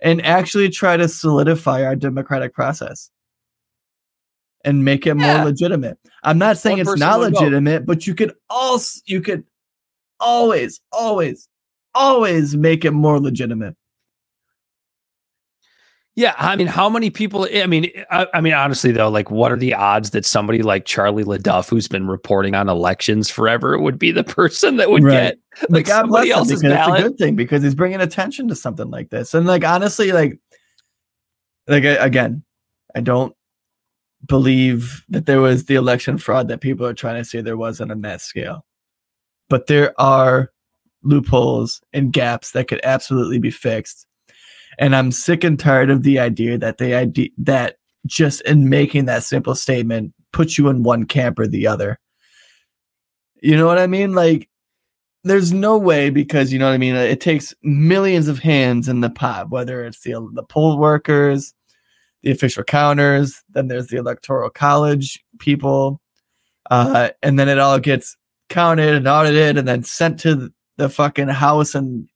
and actually try to solidify our democratic process and make it more legitimate. I'm not saying it's not legitimate, but you could always, always, always make it more legitimate. Yeah, I mean, how many people? I mean, honestly, though, like, what are the odds that somebody like Charlie LeDuff, who's been reporting on elections forever, would be the person that would get like somebody else's ballot? It's a good thing because he's bringing attention to something like this. And like, honestly, like again, I don't believe that there was the election fraud that people are trying to say there wasn't on that scale, but there are loopholes and gaps that could absolutely be fixed. And I'm sick and tired of the idea that that just in making that simple statement puts you in one camp or the other. You know what I mean? Like, There's no way, because, you know what I mean, it takes millions of hands in the pot, whether it's the poll workers, the official counters, then there's the electoral college people, and then it all gets counted and audited and then sent to the fucking House and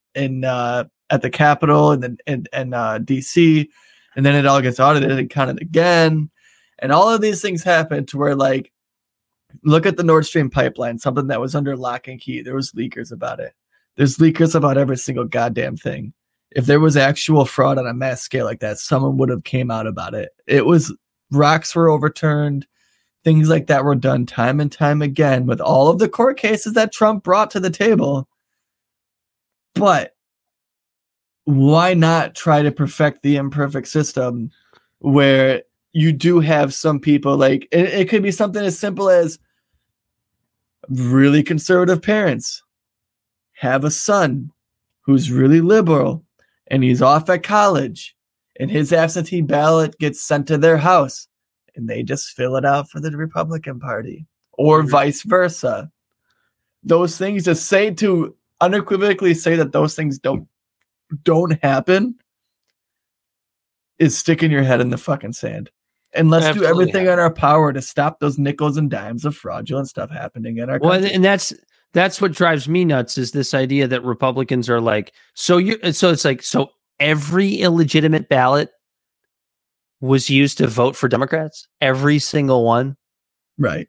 at the Capitol and then in DC, and then it all gets audited and counted again, and all of these things happen to where, like, look at the Nord Stream pipeline, something that was under lock and key. There was leakers about it. There's leakers about every single goddamn thing. If there was actual fraud on a mass scale like that, someone would have came out about it. It was, rocks were overturned. Things like that were done time and time again with all of the court cases that Trump brought to the table. But why not try to perfect the imperfect system where you do have some people, like, it could be something as simple as really conservative parents have a son who's really liberal and he's off at college and his absentee ballot gets sent to their house and they just fill it out for the Republican Party, or vice versa. Those things, just say to unequivocally say that those things don't happen, is sticking your head in the fucking sand. And let's absolutely do everything in our power to stop those nickels and dimes of fraudulent stuff happening in our country. And that's what drives me nuts, is this idea that Republicans are like, so every illegitimate ballot was used to vote for Democrats, every single one. Right.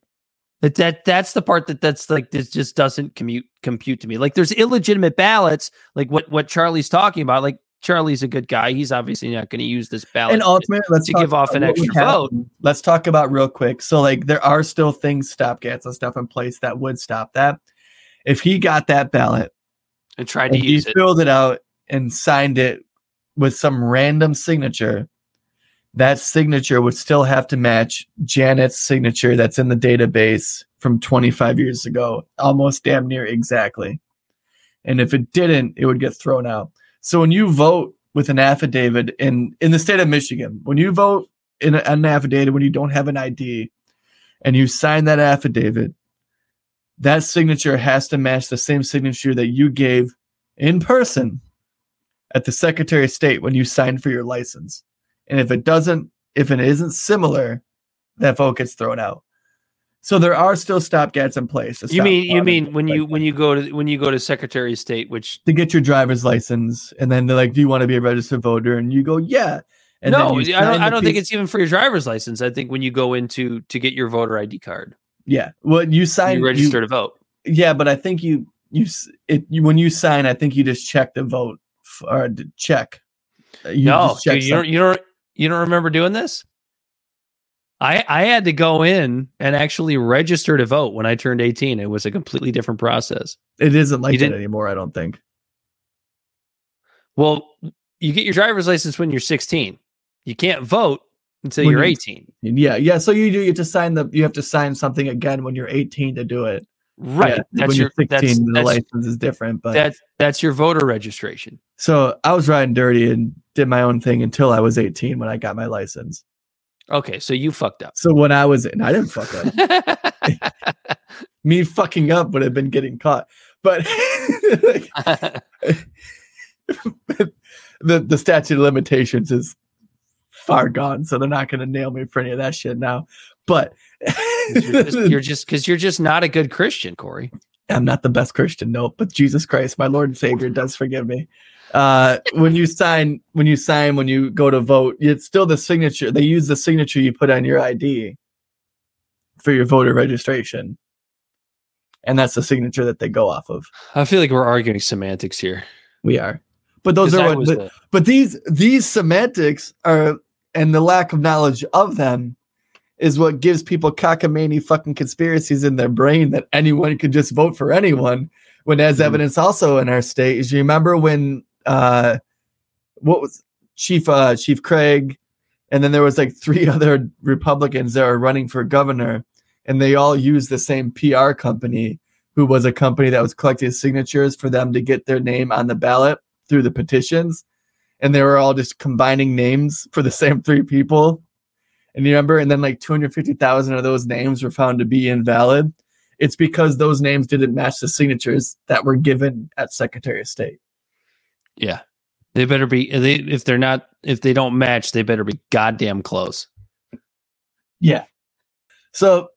That's the part that's like, this just doesn't compute to me. Like, there's illegitimate ballots, like what Charlie's talking about. Like, Charlie's a good guy. He's obviously not going to use this ballot and ultimately, let's to give off an extra vote. Let's talk about real quick. So, like, there are still things, stopgaps and stuff in place that would stop that. If he got that ballot and tried to use it, filled it out and signed it with some random signature, that signature would still have to match Janet's signature that's in the database from 25 years ago, almost damn near exactly. And if it didn't, it would get thrown out. So when you vote with an affidavit in the state of Michigan, when you vote in an affidavit, when you don't have an ID and you sign that affidavit, that signature has to match the same signature that you gave in person at the Secretary of State when you signed for your license. And if it doesn't, if it isn't similar, that vote gets thrown out. So there are still stopgaps in place. You mean when you go to Secretary of State, which to get your driver's license, and then they're like, "Do you want to be a registered voter?" And you go, "Yeah." And no, I don't think it's even for your driver's license. I think when you go into to get your voter ID card. Yeah, well, you sign, you register to vote. Yeah, but I think you when you sign, I think you just check the vote or check. You don't remember doing this? I had to go in and actually register to vote when I turned 18. It was a completely different process. It isn't like that anymore, I don't think. Well, you get your driver's license when you're 16. You can't vote until you're 18. Yeah. So you have to sign something again when you're 18 to do it. Right. Yeah, that's when you're 16, the license is different, but that's your voter registration. So I was riding dirty and did my own thing until I was 18 when I got my license. Okay, so you fucked up. So when I was in, I didn't fuck up. Me fucking up would have been getting caught. But the statute of limitations is far gone, so they're not going to nail me for any of that shit now. But you're just not a good Christian, Corey. I'm not the best Christian, no. But Jesus Christ, my Lord and Savior, does forgive me. When you go to vote, it's still the signature. They use the signature you put on your ID for your voter registration. And that's the signature that they go off of. I feel like we're arguing semantics here. We are. But those are these semantics are, and the lack of knowledge of them is what gives people cockamamie fucking conspiracies in their brain that anyone could just vote for anyone. When as evidence also in our state is, you remember when what was Chief Craig, and then there was like three other Republicans that were running for governor, and they all used the same PR company, who was a company that was collecting signatures for them to get their name on the ballot through the petitions, and they were all just combining names for the same three people. And you remember, and then like 250,000 of those names were found to be invalid. It's because those names didn't match the signatures that were given at Secretary of State. Yeah. They better be, if they don't match, they better be goddamn close. Yeah. So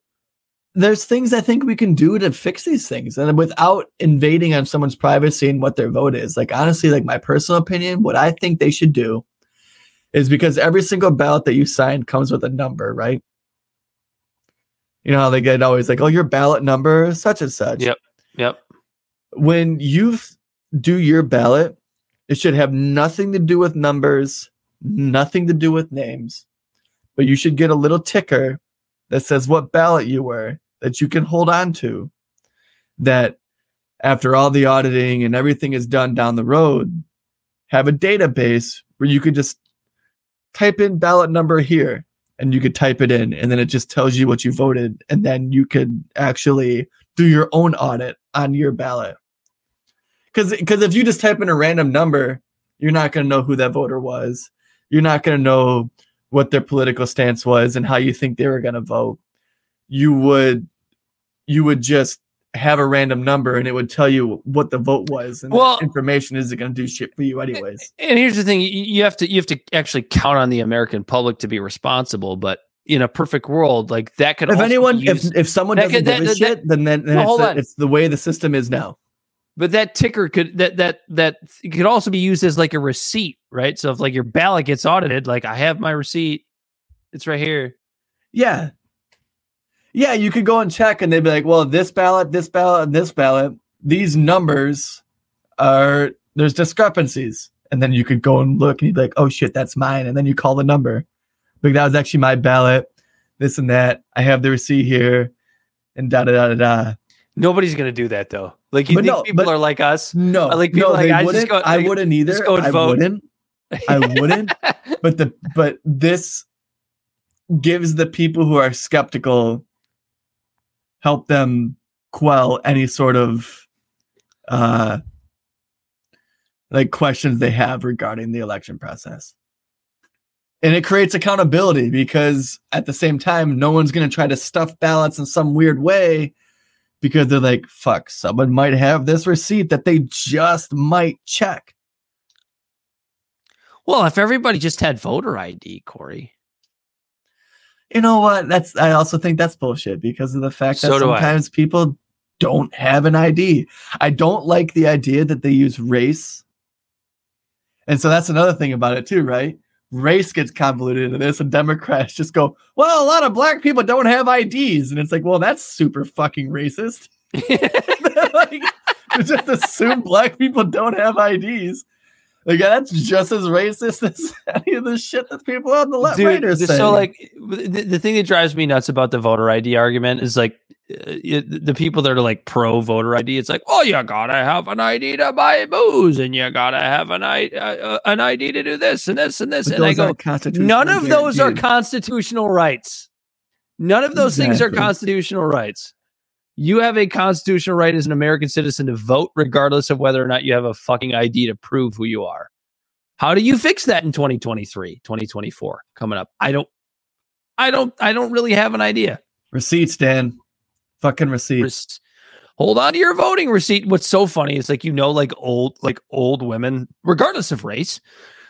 there's things I think we can do to fix these things and without invading on someone's privacy and what their vote is. Like, honestly, like my personal opinion, what I think they should do is because every single ballot that you sign comes with a number, right? You know how they get always like, oh, your ballot number is such and such. Yep. Yep. When you do your ballot, it should have nothing to do with numbers, nothing to do with names, but you should get a little ticker that says what ballot you were that you can hold on to, that after all the auditing and everything is done down the road, have a database where you could just type in ballot number here and you could type it in and then it just tells you what you voted. And then you could actually do your own audit on your ballot. Because if you just type in a random number, you're not going to know who that voter was. You're not going to know what their political stance was and how you think they were going to vote. You would just have a random number and it would tell you what the vote was. And well, that information isn't going to do shit for you anyways. And here's the thing. You have to actually count on the American public to be responsible, but in a perfect world, like that could, if someone doesn't give a shit, then it's the way the system is now. But that ticker could also be used as like a receipt, right? So if like your ballot gets audited, like I have my receipt, it's right here. Yeah. Yeah. You could go and check and they'd be like, well, this ballot, and this ballot, these numbers are, there's discrepancies. And then you could go and look and you'd be like, oh shit, that's mine. And then you call the number. Like that was actually my ballot, this and that. I have the receipt here and da, da, da, da, da. Nobody's going to do that though. Like people are like us. No, like people no, like I wouldn't. Just go, like, I wouldn't either. Just go and vote. I wouldn't. But this gives the people who are skeptical, help them quell any sort of like questions they have regarding the election process. And it creates accountability because at the same time, no one's going to try to stuff ballots in some weird way. Because they're like, fuck, someone might have this receipt that they just might check. Well, if everybody just had voter ID, Corey. You know what? I also think that's bullshit because of the fact that sometimes people don't have an ID. I don't like the idea that they use race. And so that's another thing about it too, right? Race gets convoluted into this and Democrats just go, well, a lot of black people don't have IDs. And it's like, well, that's super fucking racist. Like, just assume black people don't have IDs. Like, that's just as racist as any of the shit that people on the left right are saying. So like the thing that drives me nuts about the voter ID argument is like the people that are like pro voter ID. It's like, well, you gotta have an ID to buy booze and you gotta have an ID to do this and this and this. But and I go, none of those guaranteed. Are constitutional rights. None of those things are constitutional rights. You have a constitutional right as an American citizen to vote regardless of whether or not you have a fucking ID to prove who you are. How do you fix that in 2023, 2024 coming up? I don't really have an idea. Receipts, Dan. Fucking receipts. Hold on to your voting receipt. What's so funny is like, you know, like old women, regardless of race,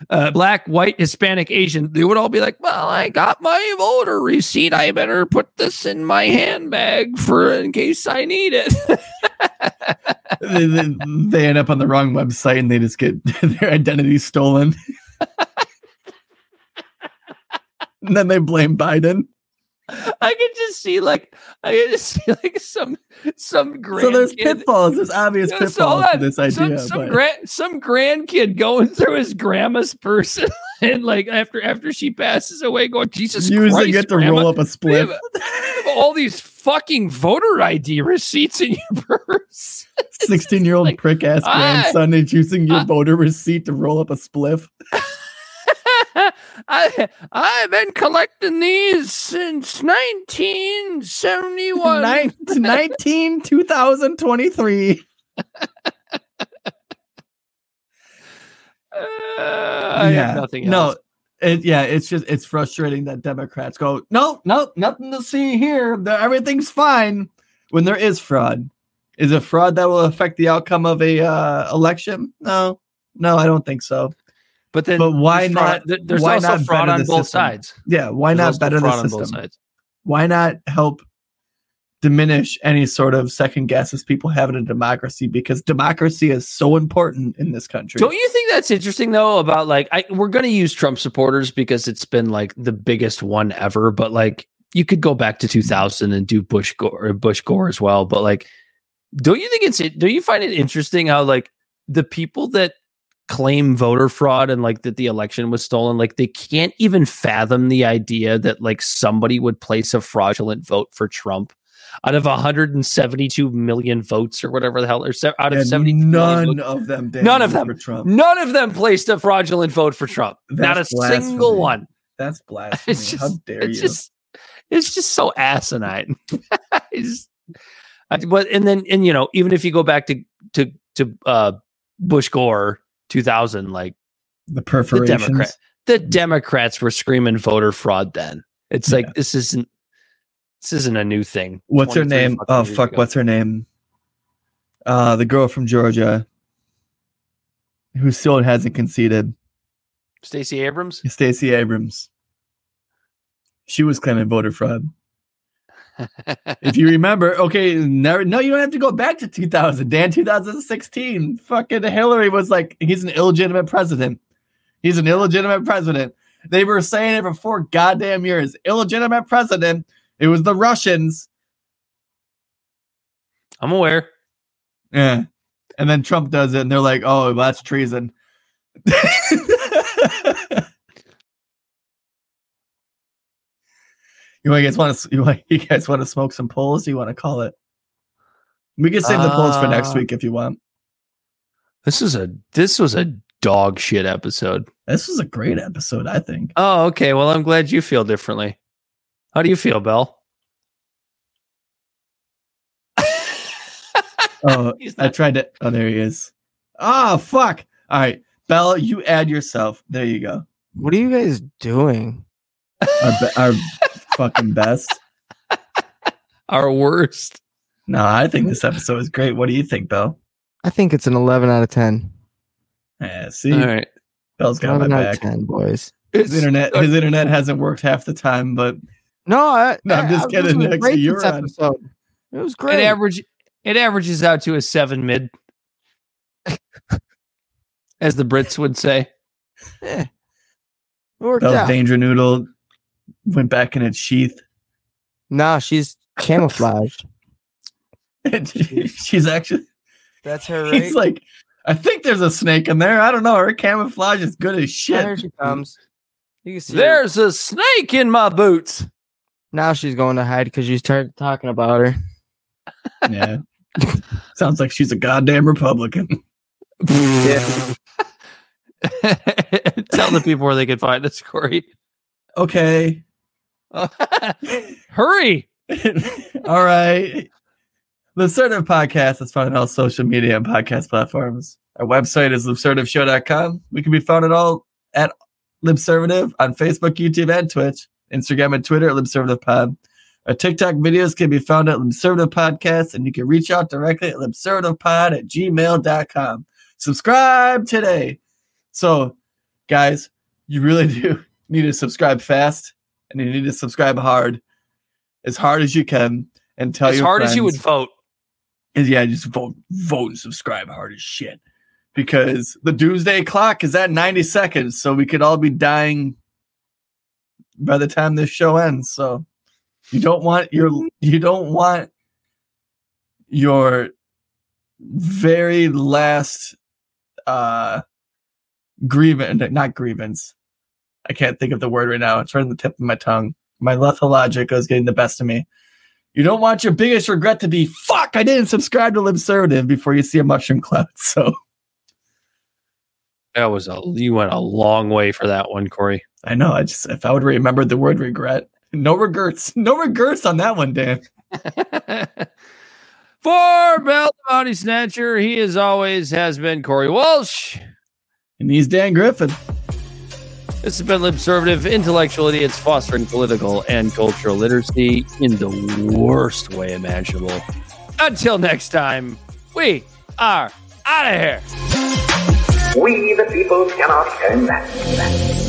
black, white, Hispanic, Asian, they would all be like, well, I got my voter receipt. I better put this in my handbag for in case I need it. They end up on the wrong website and they just get their identity stolen. And then they blame Biden. I could just see some grandkid. So there's pitfalls. There's obvious pitfalls to this idea. Some grandkid going through his grandma's purse and like after she passes away, going Jesus Christ, you get to grandma, roll up a spliff. Have all these fucking voter ID receipts in your purse. 16-year-old like, prick ass grandson is using your voter receipt to roll up a spliff. I've been collecting these since 1971. 2023. I have nothing else. No, it's frustrating that Democrats go, nope, nothing to see here. Everything's fine. when there is fraud. Is it fraud that will affect the outcome of a election? No, I don't think so. But then, but why fraud, not? There's why also not fraud on both sides. Yeah, why there's not better the system? Why not help diminish any sort of second guesses people have in a democracy? Because democracy is so important in this country. Don't you think that's interesting though? About like, we're going to use Trump supporters because it's been like the biggest one ever. But like, you could go back to 2000 and do Bush-Gore as well. But like, don't you find it interesting how like the people that claim voter fraud and like that the election was stolen, like they can't even fathom the idea that like somebody would place a fraudulent vote for Trump out of 172 million votes or whatever the hell, or out of 70, none of them placed a fraudulent vote for Trump. That's not a single one. That's blasphemy. How dare you? It's just so asinine. But you know, even if you go back to Bush-Gore 2000, like the perforations, the Democrats were screaming voter fraud then. It's like, this isn't a new thing. What's her name? Oh, fuck. What's her name? The girl from Georgia who still hasn't conceded. Stacey Abrams. She was claiming voter fraud. If you remember, okay, no, you don't have to go back to 2000, Dan. 2016, fucking Hillary was like, he's an illegitimate president. They were saying it for 4 goddamn years. Illegitimate president. It was the Russians. I'm aware. Yeah. And then Trump does it and they're like, oh, well, that's treason. You guys want to smoke some polls? You want to call it? We can save the polls for next week if you want. This was a dog shit episode. This was a great episode, I think. Oh, okay. Well, I'm glad you feel differently. How do you feel, Bell? Oh, I tried to. Oh, there he is. Oh, fuck. All right, Bell, you add yourself. There you go. What are you guys doing? Our fucking best. Our worst. No, I think this episode is great. What do you think, Bell? I think it's an 11 out of 10. Yeah, see? All right. Bell's got my back. 10, boys. His internet hasn't worked half the time, but... No, I'm just kidding. It was great. It averages out to a 7 mid. As the Brits would say. Yeah. Bell's danger noodle went back in its sheath. Nah, she's camouflaged. She's actually... That's her, right? He's like, I think there's a snake in there. I don't know. Her camouflage is good as shit. There she comes. You can see there's a snake in my boots. Now she's going to hide because you started talking about her. Yeah. Sounds like she's a goddamn Republican. Yeah. Tell the people where they can find us, Corey. Okay. Hurry. All right. The Libservative Podcast is found on all social media and podcast platforms. Our website is LibservativeShow.com. We can be found at all at Libservative on Facebook, YouTube, and Twitch. Instagram and Twitter at LibservativePod. Our TikTok videos can be found at Libservative Podcast, and you can reach out directly at LibservativePod@gmail.com. Subscribe today. So, guys, you really do need to subscribe fast, and you need to subscribe hard as you can, and tell your friends. As hard as you would vote. And yeah, just vote and subscribe hard as shit, because the doomsday clock is at 90 seconds, so we could all be dying by the time this show ends. So you don't want your very last. Not grievance. I can't think of the word right now. It's right on the tip of my tongue. My lethologica is getting the best of me. You don't want your biggest regret to be, fuck, I didn't subscribe to Libservative before you see a mushroom cloud. So that was you went a long way for that one, Corey. I know. If I would remember the word regret, no regrets on that one, Dan. For Bell the Bounty Snatcher, he has been Corey Walsh. And he's Dan Griffin. This has been Libservative, intellectual idiots fostering political and cultural literacy in the worst way imaginable. Until next time, we are out of here. We the people cannot turn back.